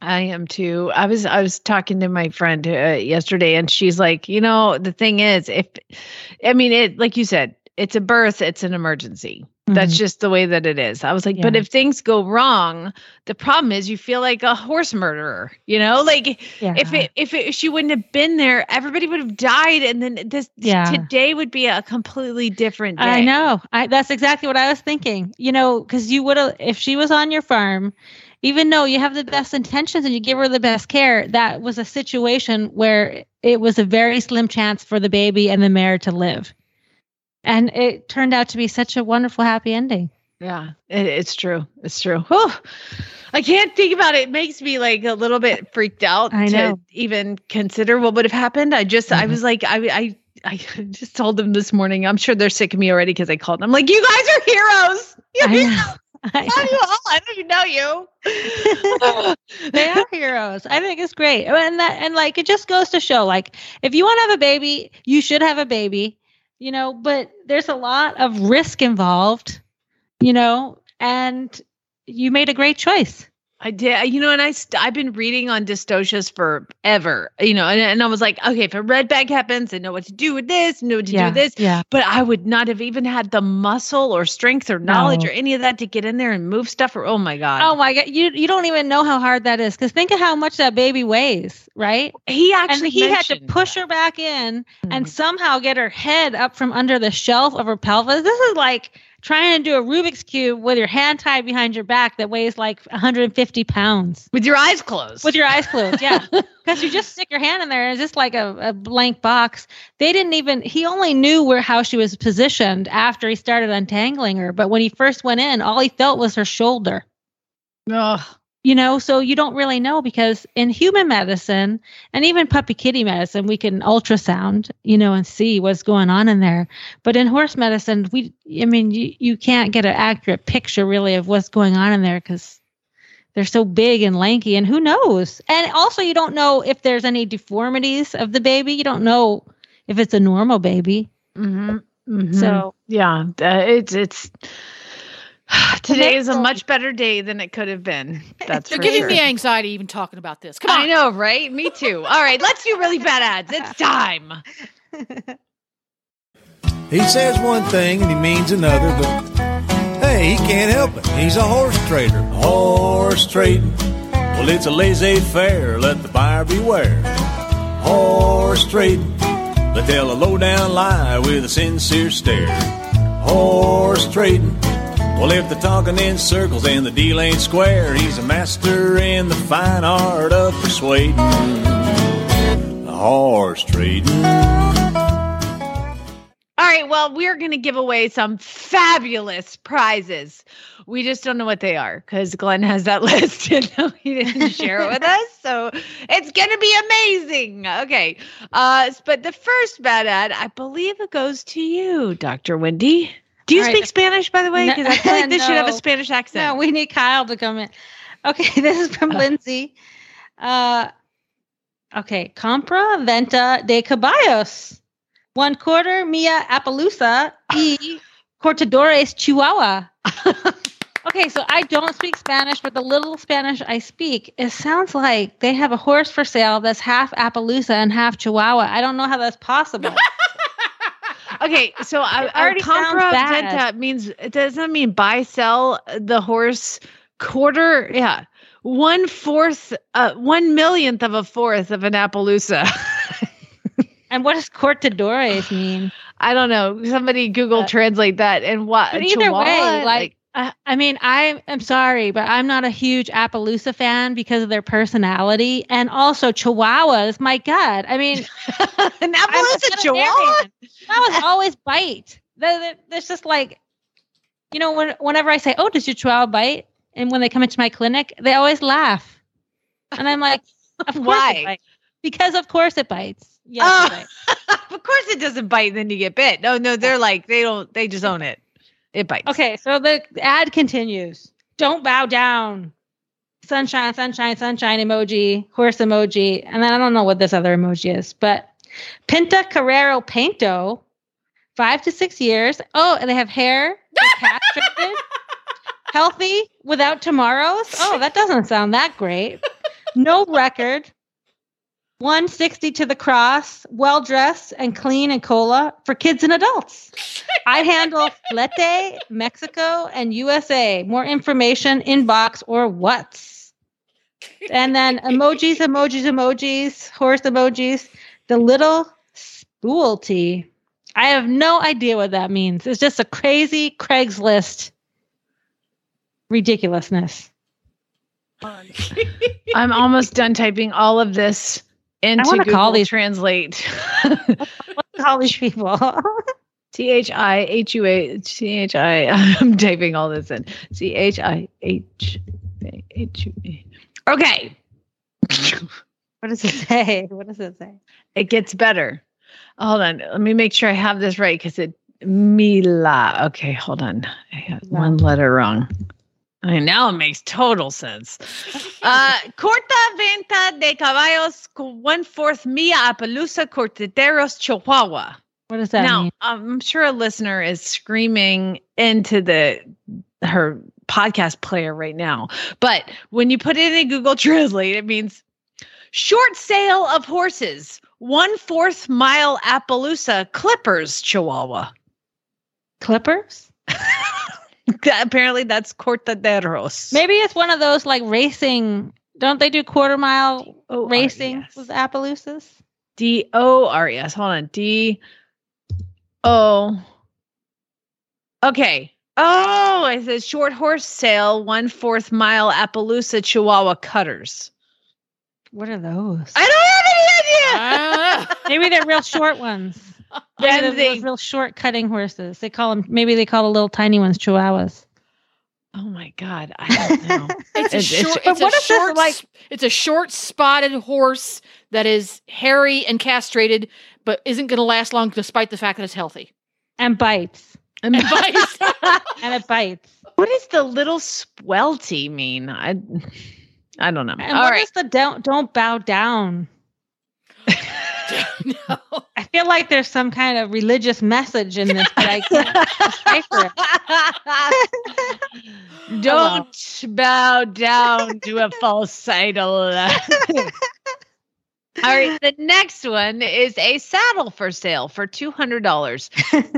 I am too. I was talking to my friend yesterday, and she's like, you know, the thing is, it, like you said, it's a birth, it's an emergency. That's just the way that it is. I was like, but if things go wrong, the problem is you feel like a horse murderer, you know, like if she wouldn't have been there, everybody would have died. And then today would be a completely different day. I know. That's exactly what I was thinking, you know, because you would have, if she was on your farm, even though you have the best intentions and you give her the best care, that was a situation where it was a very slim chance for the baby and the mare to live. And it turned out to be such a wonderful, happy ending. Yeah, it's true. It's true. Oh, I can't think about it. It makes me like a little bit freaked out to even consider what would have happened. I was like, I just told them this morning, I'm sure they're sick of me already because I called them. I'm like, you guys are heroes. I don't even know you. They are heroes. I think it's great. And like, it just goes to show, like, if you want to have a baby, you should have a baby, you know, but there's a lot of risk involved, you know, and you made a great choice. I did, you know, and I've been reading on dystocias forever, you know, and I was like, okay, if a red bag happens, I know what to do with this, Yeah. But I would not have even had the muscle or strength or knowledge or any of that to get in there and move stuff. Or Oh my God. You don't even know how hard that is. Because think of how much that baby weighs, right? He had to push her back in and somehow get her head up from under the shelf of her pelvis. This is like trying to do a Rubik's Cube with your hand tied behind your back that weighs like 150 pounds. With your eyes closed. Yeah. Because you just stick your hand in there and it's just like a blank box. He only knew how she was positioned after he started untangling her. But when he first went in, all he felt was her shoulder. Ugh. You know, so you don't really know, because in human medicine and even puppy kitty medicine, we can ultrasound, you know, and see what's going on in there. But in horse medicine, you can't get an accurate picture really of what's going on in there because they're so big and lanky, and who knows? And also, you don't know if there's any deformities of the baby. You don't know if it's a normal baby. Mm-hmm. Mm-hmm. So yeah, it's. Today is a much better day than it could have been. You're giving me anxiety even talking about this. Come on. I know, right? Me too. All right, let's do really bad ads. It's time. He says one thing and he means another, but hey, he can't help it. He's a horse trader. Horse trading. Well, it's a laissez-faire. Let the buyer beware. Horse trading. They tell a low-down lie with a sincere stare. Horse trading. Well, if they're talking in circles and the deal ain't square, he's a master in the fine art of persuading. The horse trading. All right, well, we're going to give away some fabulous prizes. We just don't know what they are because Glenn has that list and he didn't share it with us. So it's going to be amazing. Okay, but the first bad ad, I believe it goes to you, Dr. Wendy. Do you speak Spanish, by the way? Because I feel like this should have a Spanish accent. No, we need Kyle to come in. Okay, this is from Lindsay. Okay, compra venta de caballos. 1/4 mia Appaloosa y cortadores Chihuahua. Okay, so I don't speak Spanish, but the little Spanish I speak, it sounds like they have a horse for sale that's half Appaloosa and half Chihuahua. I don't know how that's possible. Okay, so compra venta means, it doesn't mean buy, sell the horse, 1/4, yeah, 1/4, 1 millionth of a fourth of an Appaloosa. And what does cortadores mean? I don't know. Somebody Google translate that. And what? But either Chihuahua, way, I mean, I'm sorry, but I'm not a huge Appaloosa fan because of their personality. And also Chihuahuas, my God. I mean, an Appaloosa Chihuahua? That was always bite. There's just like, you know, whenever I say, oh, does your Chihuahua bite? And when they come into my clinic, they always laugh. And I'm like, why? Because of course it bites. Yes, it bites. Of course it doesn't bite and then you get bit. No, they're like, they just own it. It bites. Okay, so the ad continues. Don't bow down. Sunshine, sunshine, sunshine emoji, horse emoji. And then I don't know what this other emoji is, but Pinta Carrero Painto, 5 to 6 years. Oh, and they have hair, castrated, healthy, without tomorrows. Oh, that doesn't sound that great. No record. 160 to the cross, well-dressed and clean and cola for kids and adults. I handle Flete, Mexico, and USA. More information, inbox, or what's. And then emojis, emojis, emojis, horse emojis. The little spoolty. I have no idea what that means. It's just a crazy Craigslist ridiculousness. I'm almost done typing all of this. And I want to call these people. I'm typing all this in. CHIHUA. Okay. What does it say? It gets better. Hold on. Let me make sure I have this right because it Mila. Okay, hold on. I got one letter wrong. I mean, now it makes total sense. Corta venta de caballos 1/4 milla a Palusa Cortaderos Chihuahua. What does that mean? Now, I'm sure a listener is screaming into her podcast player right now. But when you put it in Google Translate, it means short sale of horses, 1/4 mile Appaloosa Clippers Chihuahua. Clippers? Apparently that's Cortaderos. Maybe it's one of those like racing. Don't they do quarter mile racing with Appaloosas? D-O-R-E-S. Hold on. D-O. Okay. Oh, it says short horse sale, 1/4 mile Appaloosa Chihuahua cutters. What are those? I don't have any idea. Maybe they're real short ones. They're those real short cutting horses. They call them. Maybe they call the little tiny ones Chihuahuas. Oh my God, I don't know. It's a short spotted horse that is hairy and castrated, but isn't going to last long despite the fact that it's healthy and bites. And it bites. What does the little swelty mean? I don't know. And all what right. is the don't bow down? No. I feel like there's some kind of religious message in this, but I can't decipher it. Don't bow down to a false idol. All right, the next one is a saddle for sale for $200.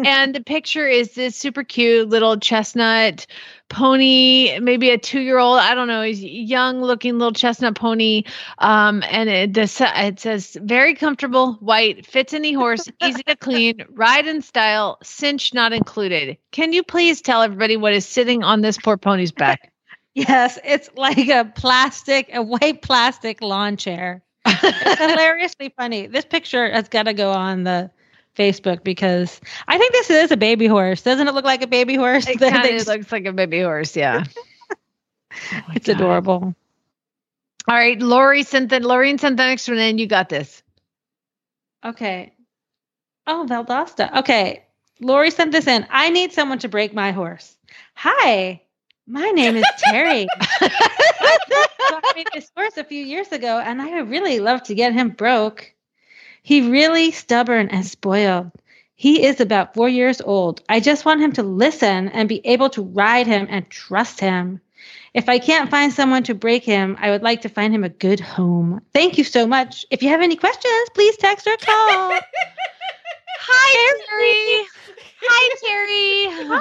And the picture is this super cute little chestnut pony, maybe a 2-year-old. I don't know. He's young looking little chestnut pony. And it says very comfortable, white, fits any horse, easy to clean, ride in style, cinch not included. Can you please tell everybody what is sitting on this poor pony's back? Yes, it's like a white plastic lawn chair. It's hilariously funny. This picture has got to go on the Facebook because I think this is a baby horse. Doesn't it look like a baby horse? It kind of looks like a baby horse, yeah. Oh, it's God. Adorable. All right, Lorraine sent the next one in. You got this. Okay. Oh, Valdosta. Okay. Lori sent this in. I need someone to break my horse. Hi. My name is Terry. I bought this horse a few years ago, and I would really love to get him broke. He's really stubborn and spoiled. He is about 4 years old. I just want him to listen and be able to ride him and trust him. If I can't find someone to break him, I would like to find him a good home. Thank you so much. If you have any questions, please text or call. Hi, Terry. Hi.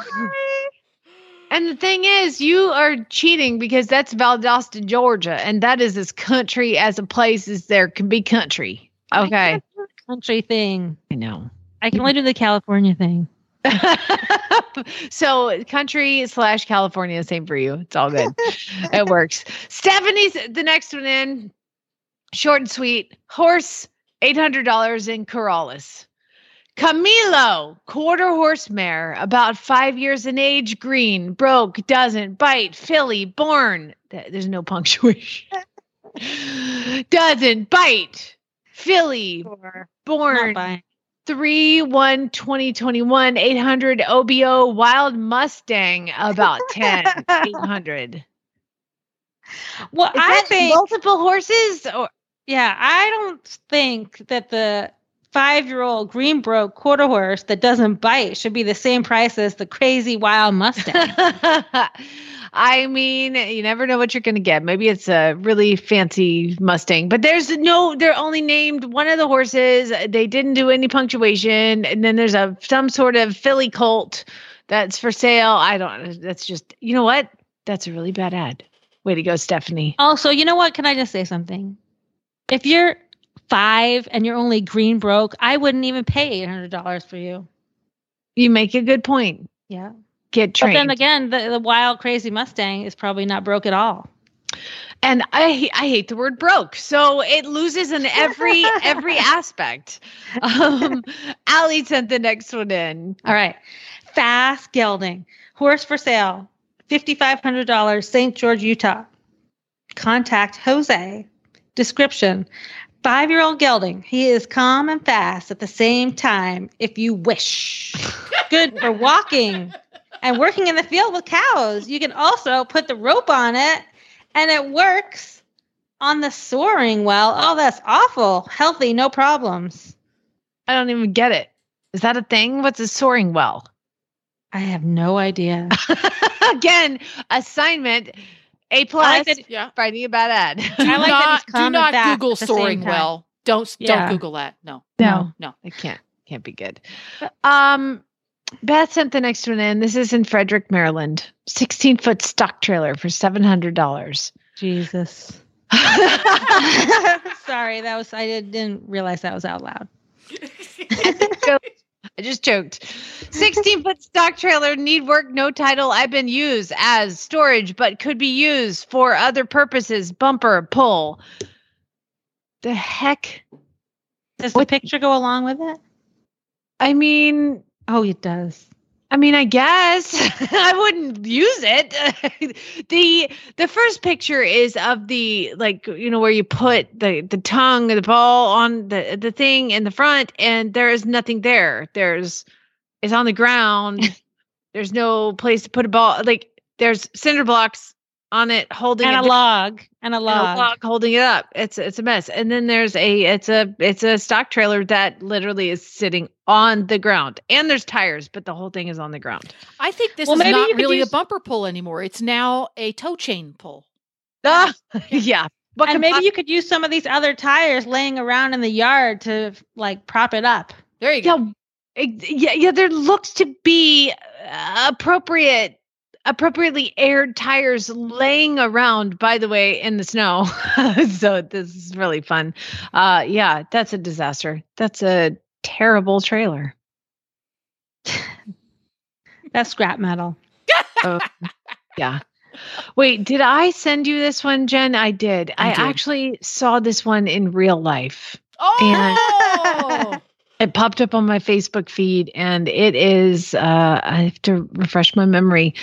And the thing is, you are cheating because that's Valdosta, Georgia, and that is as country as a place as there can be country. Okay. I can't do the country thing. I know. I can only do the California thing. So country / California, same for you. It's all good. It works. Stephanie's the next one in. Short and sweet. Horse, $800 in Corrales. Camilo, quarter horse mare, about 5 years in age, green, broke, doesn't bite, filly, born. There's no punctuation. Doesn't bite, filly, born, 3/1/2021, 800 OBO, wild Mustang, about 10, 800. Well, I think multiple horses. I don't think that the 5-year-old greenbroke quarter horse that doesn't bite should be the same price as the crazy wild Mustang. I mean, you never know what you're going to get. Maybe it's a really fancy Mustang, but they're only named one of the horses. They didn't do any punctuation. And then there's some sort of filly colt that's for sale. That's just, you know what? That's a really bad ad. Way to go, Stephanie. Also, you know what? Can I just say something? If you're 5 and you're only green broke, I wouldn't even pay $800 for you. You make a good point. Yeah. Get trained. But then again, the wild, crazy Mustang is probably not broke at all. And I hate the word broke. So it loses in every aspect. Allie sent the next one in. All right. Fast gelding. Horse for sale. $5,500, St. George, Utah. Contact Jose. Description. 5-year-old gelding. He is calm and fast at the same time, if you wish. Good for walking and working in the field with cows. You can also put the rope on it, and it works on the soaring well. Oh, that's awful. Healthy, no problems. I don't even get it. Is that a thing? What's a soaring well? I have no idea. Again, assignment, A+, finding a bad ad. Do not Google soaring well. Don't Google that. No. It can't be good. Beth sent the next one in. This is in Frederick, Maryland. 16-foot stock trailer for $700. Jesus. Sorry, I didn't realize that was out loud. I just joked. 16-foot stock trailer, need work, no title. I've been used as storage, but could be used for other purposes. Bumper, pull. The heck? Does the picture go along with it? I mean... Oh, it does. I mean, I guess. I wouldn't use it. The first picture is of the, like, you know, where you put the tongue of the ball on the thing in the front, and there is nothing there. It's on the ground. There's no place to put a ball. Like, there's cinder blocks on it holding it. And a log holding it up. It's a mess. And then there's a stock trailer that literally is sitting on the ground, and there's tires, but the whole thing is on the ground. I think this is not really a bumper pull anymore. It's now a tow chain pull. Yeah. But and maybe you could use some of these other tires laying around in the yard to, like, prop it up. There you go. Yeah. There looks to be appropriately aired tires laying around, by the way, in the snow. So this is really fun. Yeah, that's a disaster. That's a terrible trailer. That's scrap metal. Yeah. Wait, did I send you this one, Jen? I did. I actually saw this one in real life. Oh! And it popped up on my Facebook feed, and it is, I have to refresh my memory,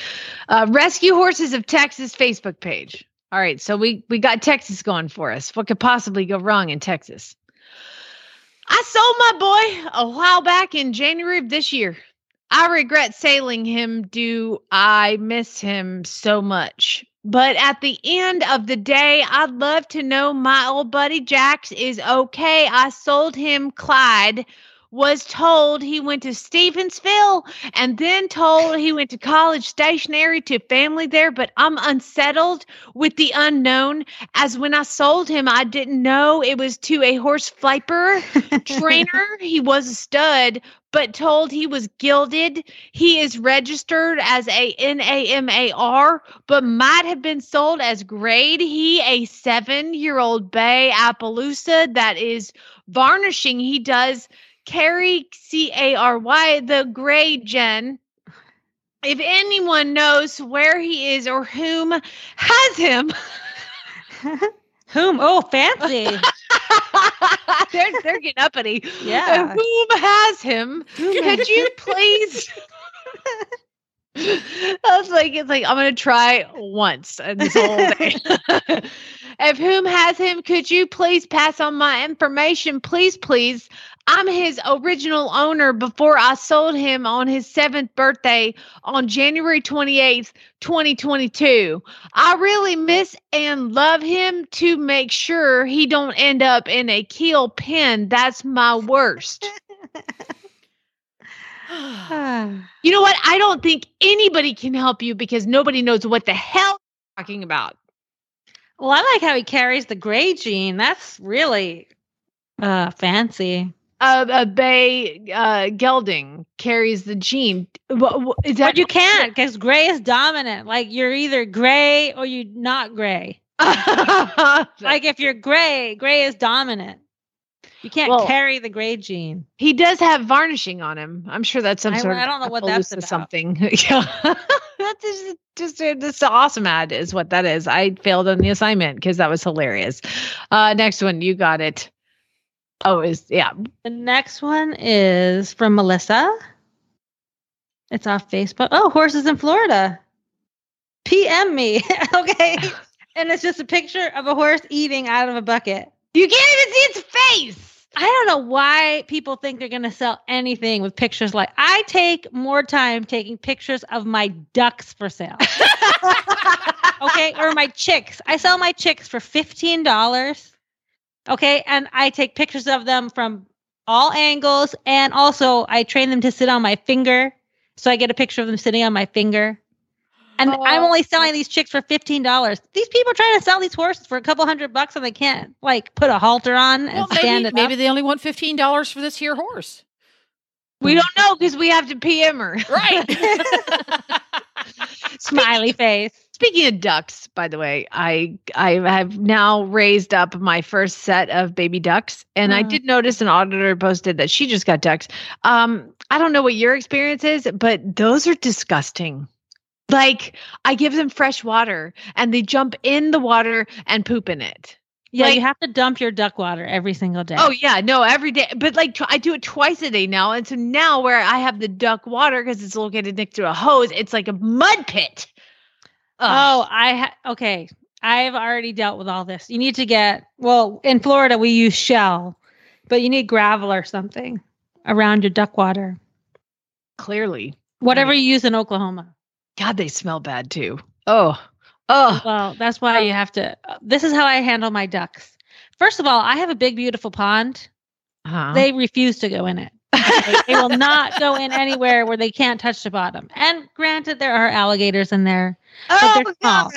Rescue Horses of Texas Facebook page. All right, so we got Texas going for us. What could possibly go wrong in Texas? I sold my boy a while back in January of this year. I regret selling him. Do I miss him so much? But at the end of the day, I'd love to know my old buddy Jax is okay. I sold him Clyde, was told he went to Stevensville, and then told he went to College Stationary to family there, but I'm unsettled with the unknown, as when I sold him, I didn't know it was to a horse flapper trainer. He was a stud, but told he was gilded. He is registered as a NAMAR, but might have been sold as grade. He a 7-year-old bay Appaloosa that is varnishing. He does Carry, C-A-R-Y, the gray Jen. If anyone knows where he is or whom has him. Whom? Oh, fancy. They're getting uppity. Yeah. Whom has him? Could you please... It's like I'm gonna try once this whole thing. If whom has him, could you please pass on my information? Please. I'm his original owner before I sold him on his 7th birthday on January 28th, 2022. I really miss and love him. To make sure he don't end up in a kill pen. That's my worst. You know what? I don't think anybody can help you because nobody knows what the hell you're talking about. Well, I like how he carries the gray gene. That's really fancy. A bay gelding carries the gene. Is that, but you can't, because gray is dominant. Like, you're either gray or you're not gray. Like, if you're gray, gray is dominant. You can't carry the gray gene. He does have varnishing on him. I'm sure that's some sort of... I don't know what that's about. Something. That's just an awesome ad is what that is. I failed on the assignment because that was hilarious. Next one. You got it. Oh, yeah. The next one is from Melissa. It's off Facebook. Oh, horses in Florida. PM me. Okay. And it's just a picture of a horse eating out of a bucket. You can't even see its face. I don't know why people think they're going to sell anything with pictures. Like, I take more time taking pictures of my ducks for sale. Okay. Or my chicks. I sell my chicks for $15. Okay. And I take pictures of them from all angles. And also I train them to sit on my finger. So I get a picture of them sitting on my finger. And I'm only selling these chicks for $15. These people are trying to sell these horses for a couple $100 and they can't like put a halter on and stand it up. Maybe they only want $15 for this here horse. We don't know because we have to PM her. Right. Smiley face. Speaking of ducks, by the way, I have now raised up my first set of baby ducks. And I did notice an auditor posted that she just got ducks. I don't know what your experience is, but those are disgusting. Like, I give them fresh water and they jump in the water and poop in it. Yeah, like, you have to dump your duck water every single day. Oh, yeah. No, every day. But like, I do it twice a day now. And so now where I have the duck water because it's located next to a hose, it's like a mud pit. Ugh. Oh, okay. I've already dealt with all this. You need to in Florida, we use shell, but you need gravel or something around your duck water. Clearly. Whatever you use in Oklahoma. God, they smell bad too. Oh. Well, that's why you have to, this is how I handle my ducks. First of all, I have a big, beautiful pond. Uh-huh. They refuse to go in it. They will not go in anywhere where they can't touch the bottom. And granted, there are alligators in there. Oh, God.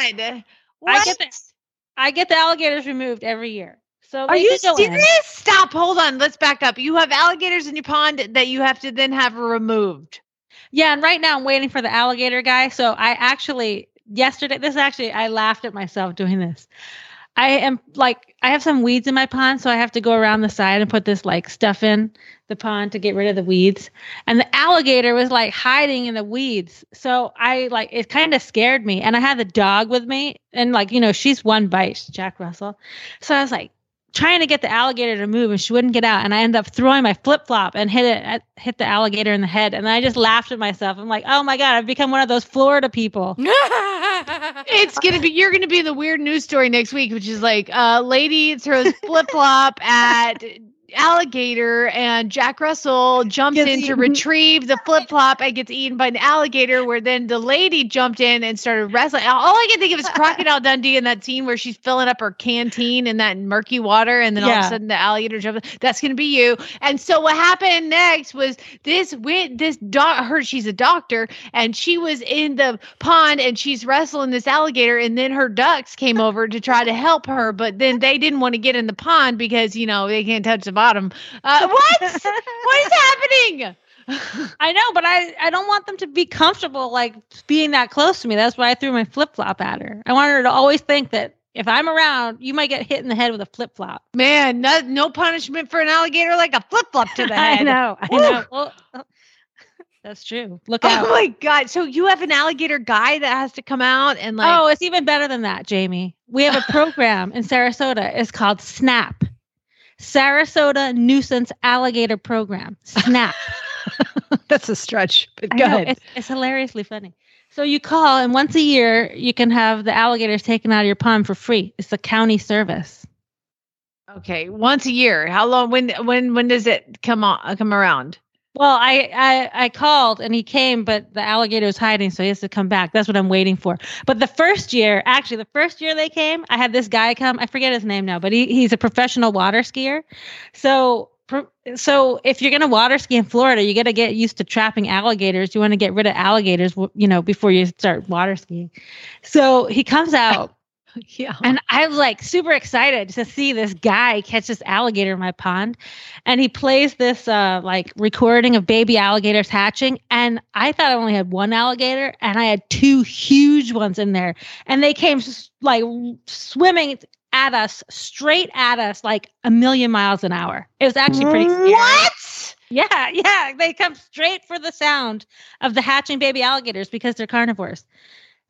I get the alligators removed every year. So are you serious? Stop. Hold on. Let's back up. You have alligators in your pond that you have to then have removed. Yeah. And right now I'm waiting for the alligator guy. So I actually, I laughed at myself doing this. I have some weeds in my pond, so I have to go around the side and put this like stuff in the pond to get rid of the weeds. And the alligator was like hiding in the weeds. So it kind of scared me. And I had the dog with me and she's one bite, she's Jack Russell. So I was like trying to get the alligator to move and she wouldn't get out. And I ended up throwing my flip flop and hit the alligator in the head. And then I just laughed at myself. I'm like, oh my God, I've become one of those Florida people. You're going to be in the weird news story next week, which is like, lady throws flip flop at alligator and Jack Russell jumps in to retrieve the flip flop and gets eaten by an alligator, where then the lady jumped in and started wrestling. All I can think of is Crocodile Dundee in that scene where she's filling up her canteen in that murky water and then all of a sudden the alligator jumps in. That's going to be you. And so what happened next was she's a doctor and she was in the pond and she's wrestling this alligator and then her ducks came over to try to help her, but then they didn't want to get in the pond because they can't touch the bottom. What is happening? I know, but I don't want them to be comfortable like being that close to me. That's why I threw my flip-flop at her. I wanted her to always think that if I'm around, you might get hit in the head with a flip-flop. Man, no punishment for an alligator like a flip-flop to the head. I know. Well, that's true. Look out. Oh my God. So you have an alligator guy that has to come out and like... Oh, it's even better than that, Jamie. We have a program in Sarasota. It's called SNAP. Sarasota Nuisance Alligator Program. SNAP. That's a stretch, but go ahead. It's hilariously funny. So you call, and once a year, you can have the alligators taken out of your pond for free. It's a county service. Okay, once a year. How long? When does it come around? Well, I called and he came, but the alligator was hiding, so he has to come back. That's what I'm waiting for. But the first year they came, I had this guy come. I forget his name now, but he's a professional water skier. So if you're going to water ski in Florida, you got to get used to trapping alligators. You want to get rid of alligators, before you start water skiing. So he comes out. Yeah. And I'm like super excited to see this guy catch this alligator in my pond. And he plays this recording of baby alligators hatching. And I thought I only had one alligator and I had two huge ones in there. And they came swimming at us, straight at us, like a million miles an hour. It was actually pretty scary. What? Yeah, yeah. They come straight for the sound of the hatching baby alligators because they're carnivores.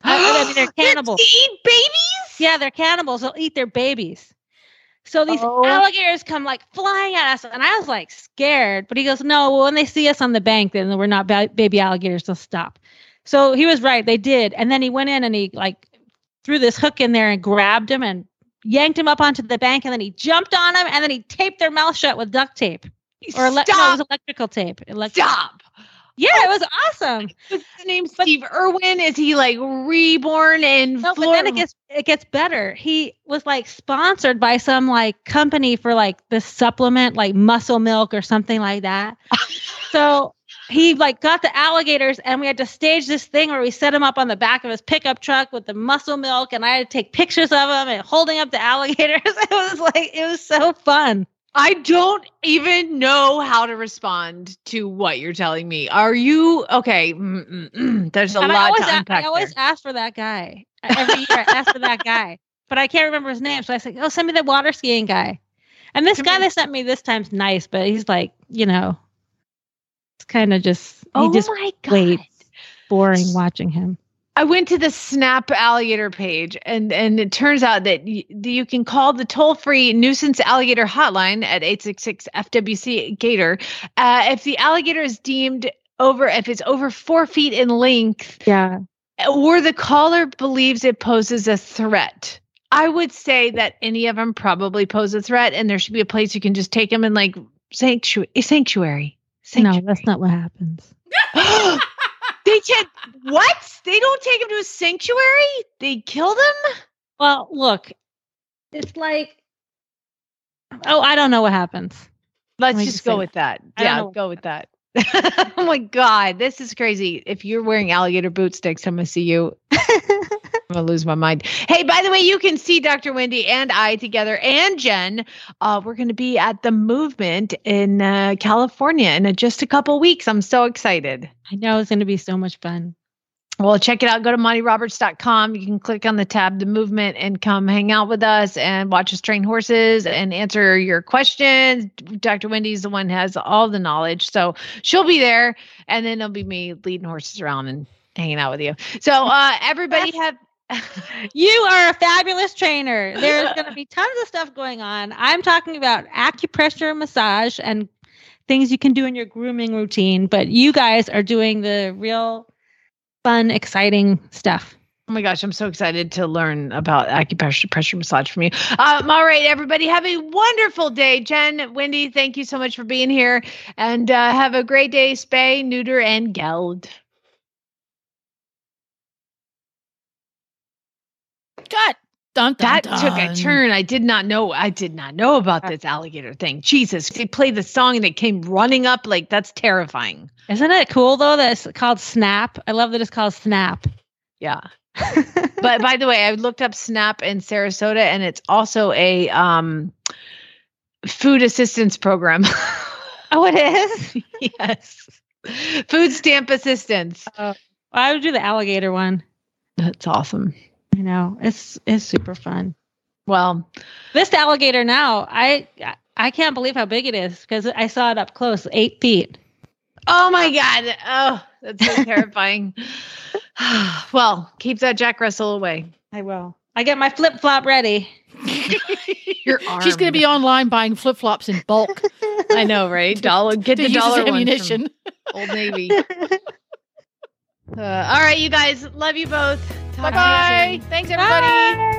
I mean, they're cannibals. They eat babies? Yeah, they're cannibals. They'll eat their babies. So these alligators come like flying at us. And I was like scared. But he goes, no, well, when they see us on the bank, then we're not baby alligators. They'll stop. So he was right. They did. And then he went in and he like threw this hook in there and grabbed him and yanked him up onto the bank. And then he jumped on him. And then he taped their mouth shut with duct tape. No, it was electrical tape. Stop. Yeah, it was awesome. What's his name? Steve Irwin? Is he like reborn in Florida? No, but then it gets better. He was like sponsored by some like company for like this supplement, like muscle milk or something like that. So he like got the alligators and we had to stage this thing where we set him up on the back of his pickup truck with the muscle milk. And I had to take pictures of him and holding up the alligators. It was so fun. I don't even know how to respond to what you're telling me. Are you okay? There's a lot to unpack there. I always ask for that guy. Every year I ask for that guy, but I can't remember his name. So I said, oh, send me the water skiing guy. And this guy they sent me this time's nice, but he's like, you know, it's kind of just, boring watching him. I went to the SNAP alligator page and it turns out that you can call the toll-free nuisance alligator hotline at 866-FWC-GATOR. If the alligator is deemed if it's over 4 feet in length, or the caller believes it poses a threat. I would say that any of them probably pose a threat and there should be a place you can just take them and like sanctuary. No, that's not what happens. They can't. What? They don't take him to a sanctuary? They kill them? Well, look, it's like, I don't know what happens. Let's just go with that. Yeah, go with that. Oh my God, this is crazy. If you're wearing alligator boots next time I see you, I'm going to lose my mind. Hey, by the way, you can see Dr. Wendy and I together and Jen. We're going to be at The Movement in California in just a couple weeks. I'm so excited. I know it's going to be so much fun. Well, check it out. Go to MontyRoberts.com. You can click on the tab, The Movement, and come hang out with us and watch us train horses and answer your questions. Dr. Wendy's the one who has all the knowledge. So she'll be there. And then it'll be me leading horses around and hanging out with you. So everybody you are a fabulous trainer. There's going to be tons of stuff going on. I'm talking about acupressure, massage, and things you can do in your grooming routine. But you guys are doing the real fun, exciting stuff. Oh my gosh, I'm so excited to learn about acupressure massage from you. All right, everybody, have a wonderful day. Jen, Wendy, thank you so much for being here. And have a great day, spay, neuter, and geld. God, that took a turn. I did not know about this alligator thing. Jesus, they played the song and it came running up. Like, that's terrifying. Isn't it cool though that it's called Snap? I love that it's called Snap. Yeah. But by the way, I looked up Snap in Sarasota and it's also a food assistance program. Oh, it is? Yes. Food stamp assistance. I would do the alligator one. That's awesome. You know, it's super fun. Well, this alligator now, I can't believe how big it is because I saw it up close, 8 feet. Oh my God. Oh, that's so terrifying. Well, keep that Jack Russell away. I will. I get my flip flop ready. Your arm. She's going to be online buying flip flops in bulk. I know, right? Get the dollar ammunition. Old Navy. All right, you guys. Love you both. Talk to you soon. Thanks, everybody. Bye.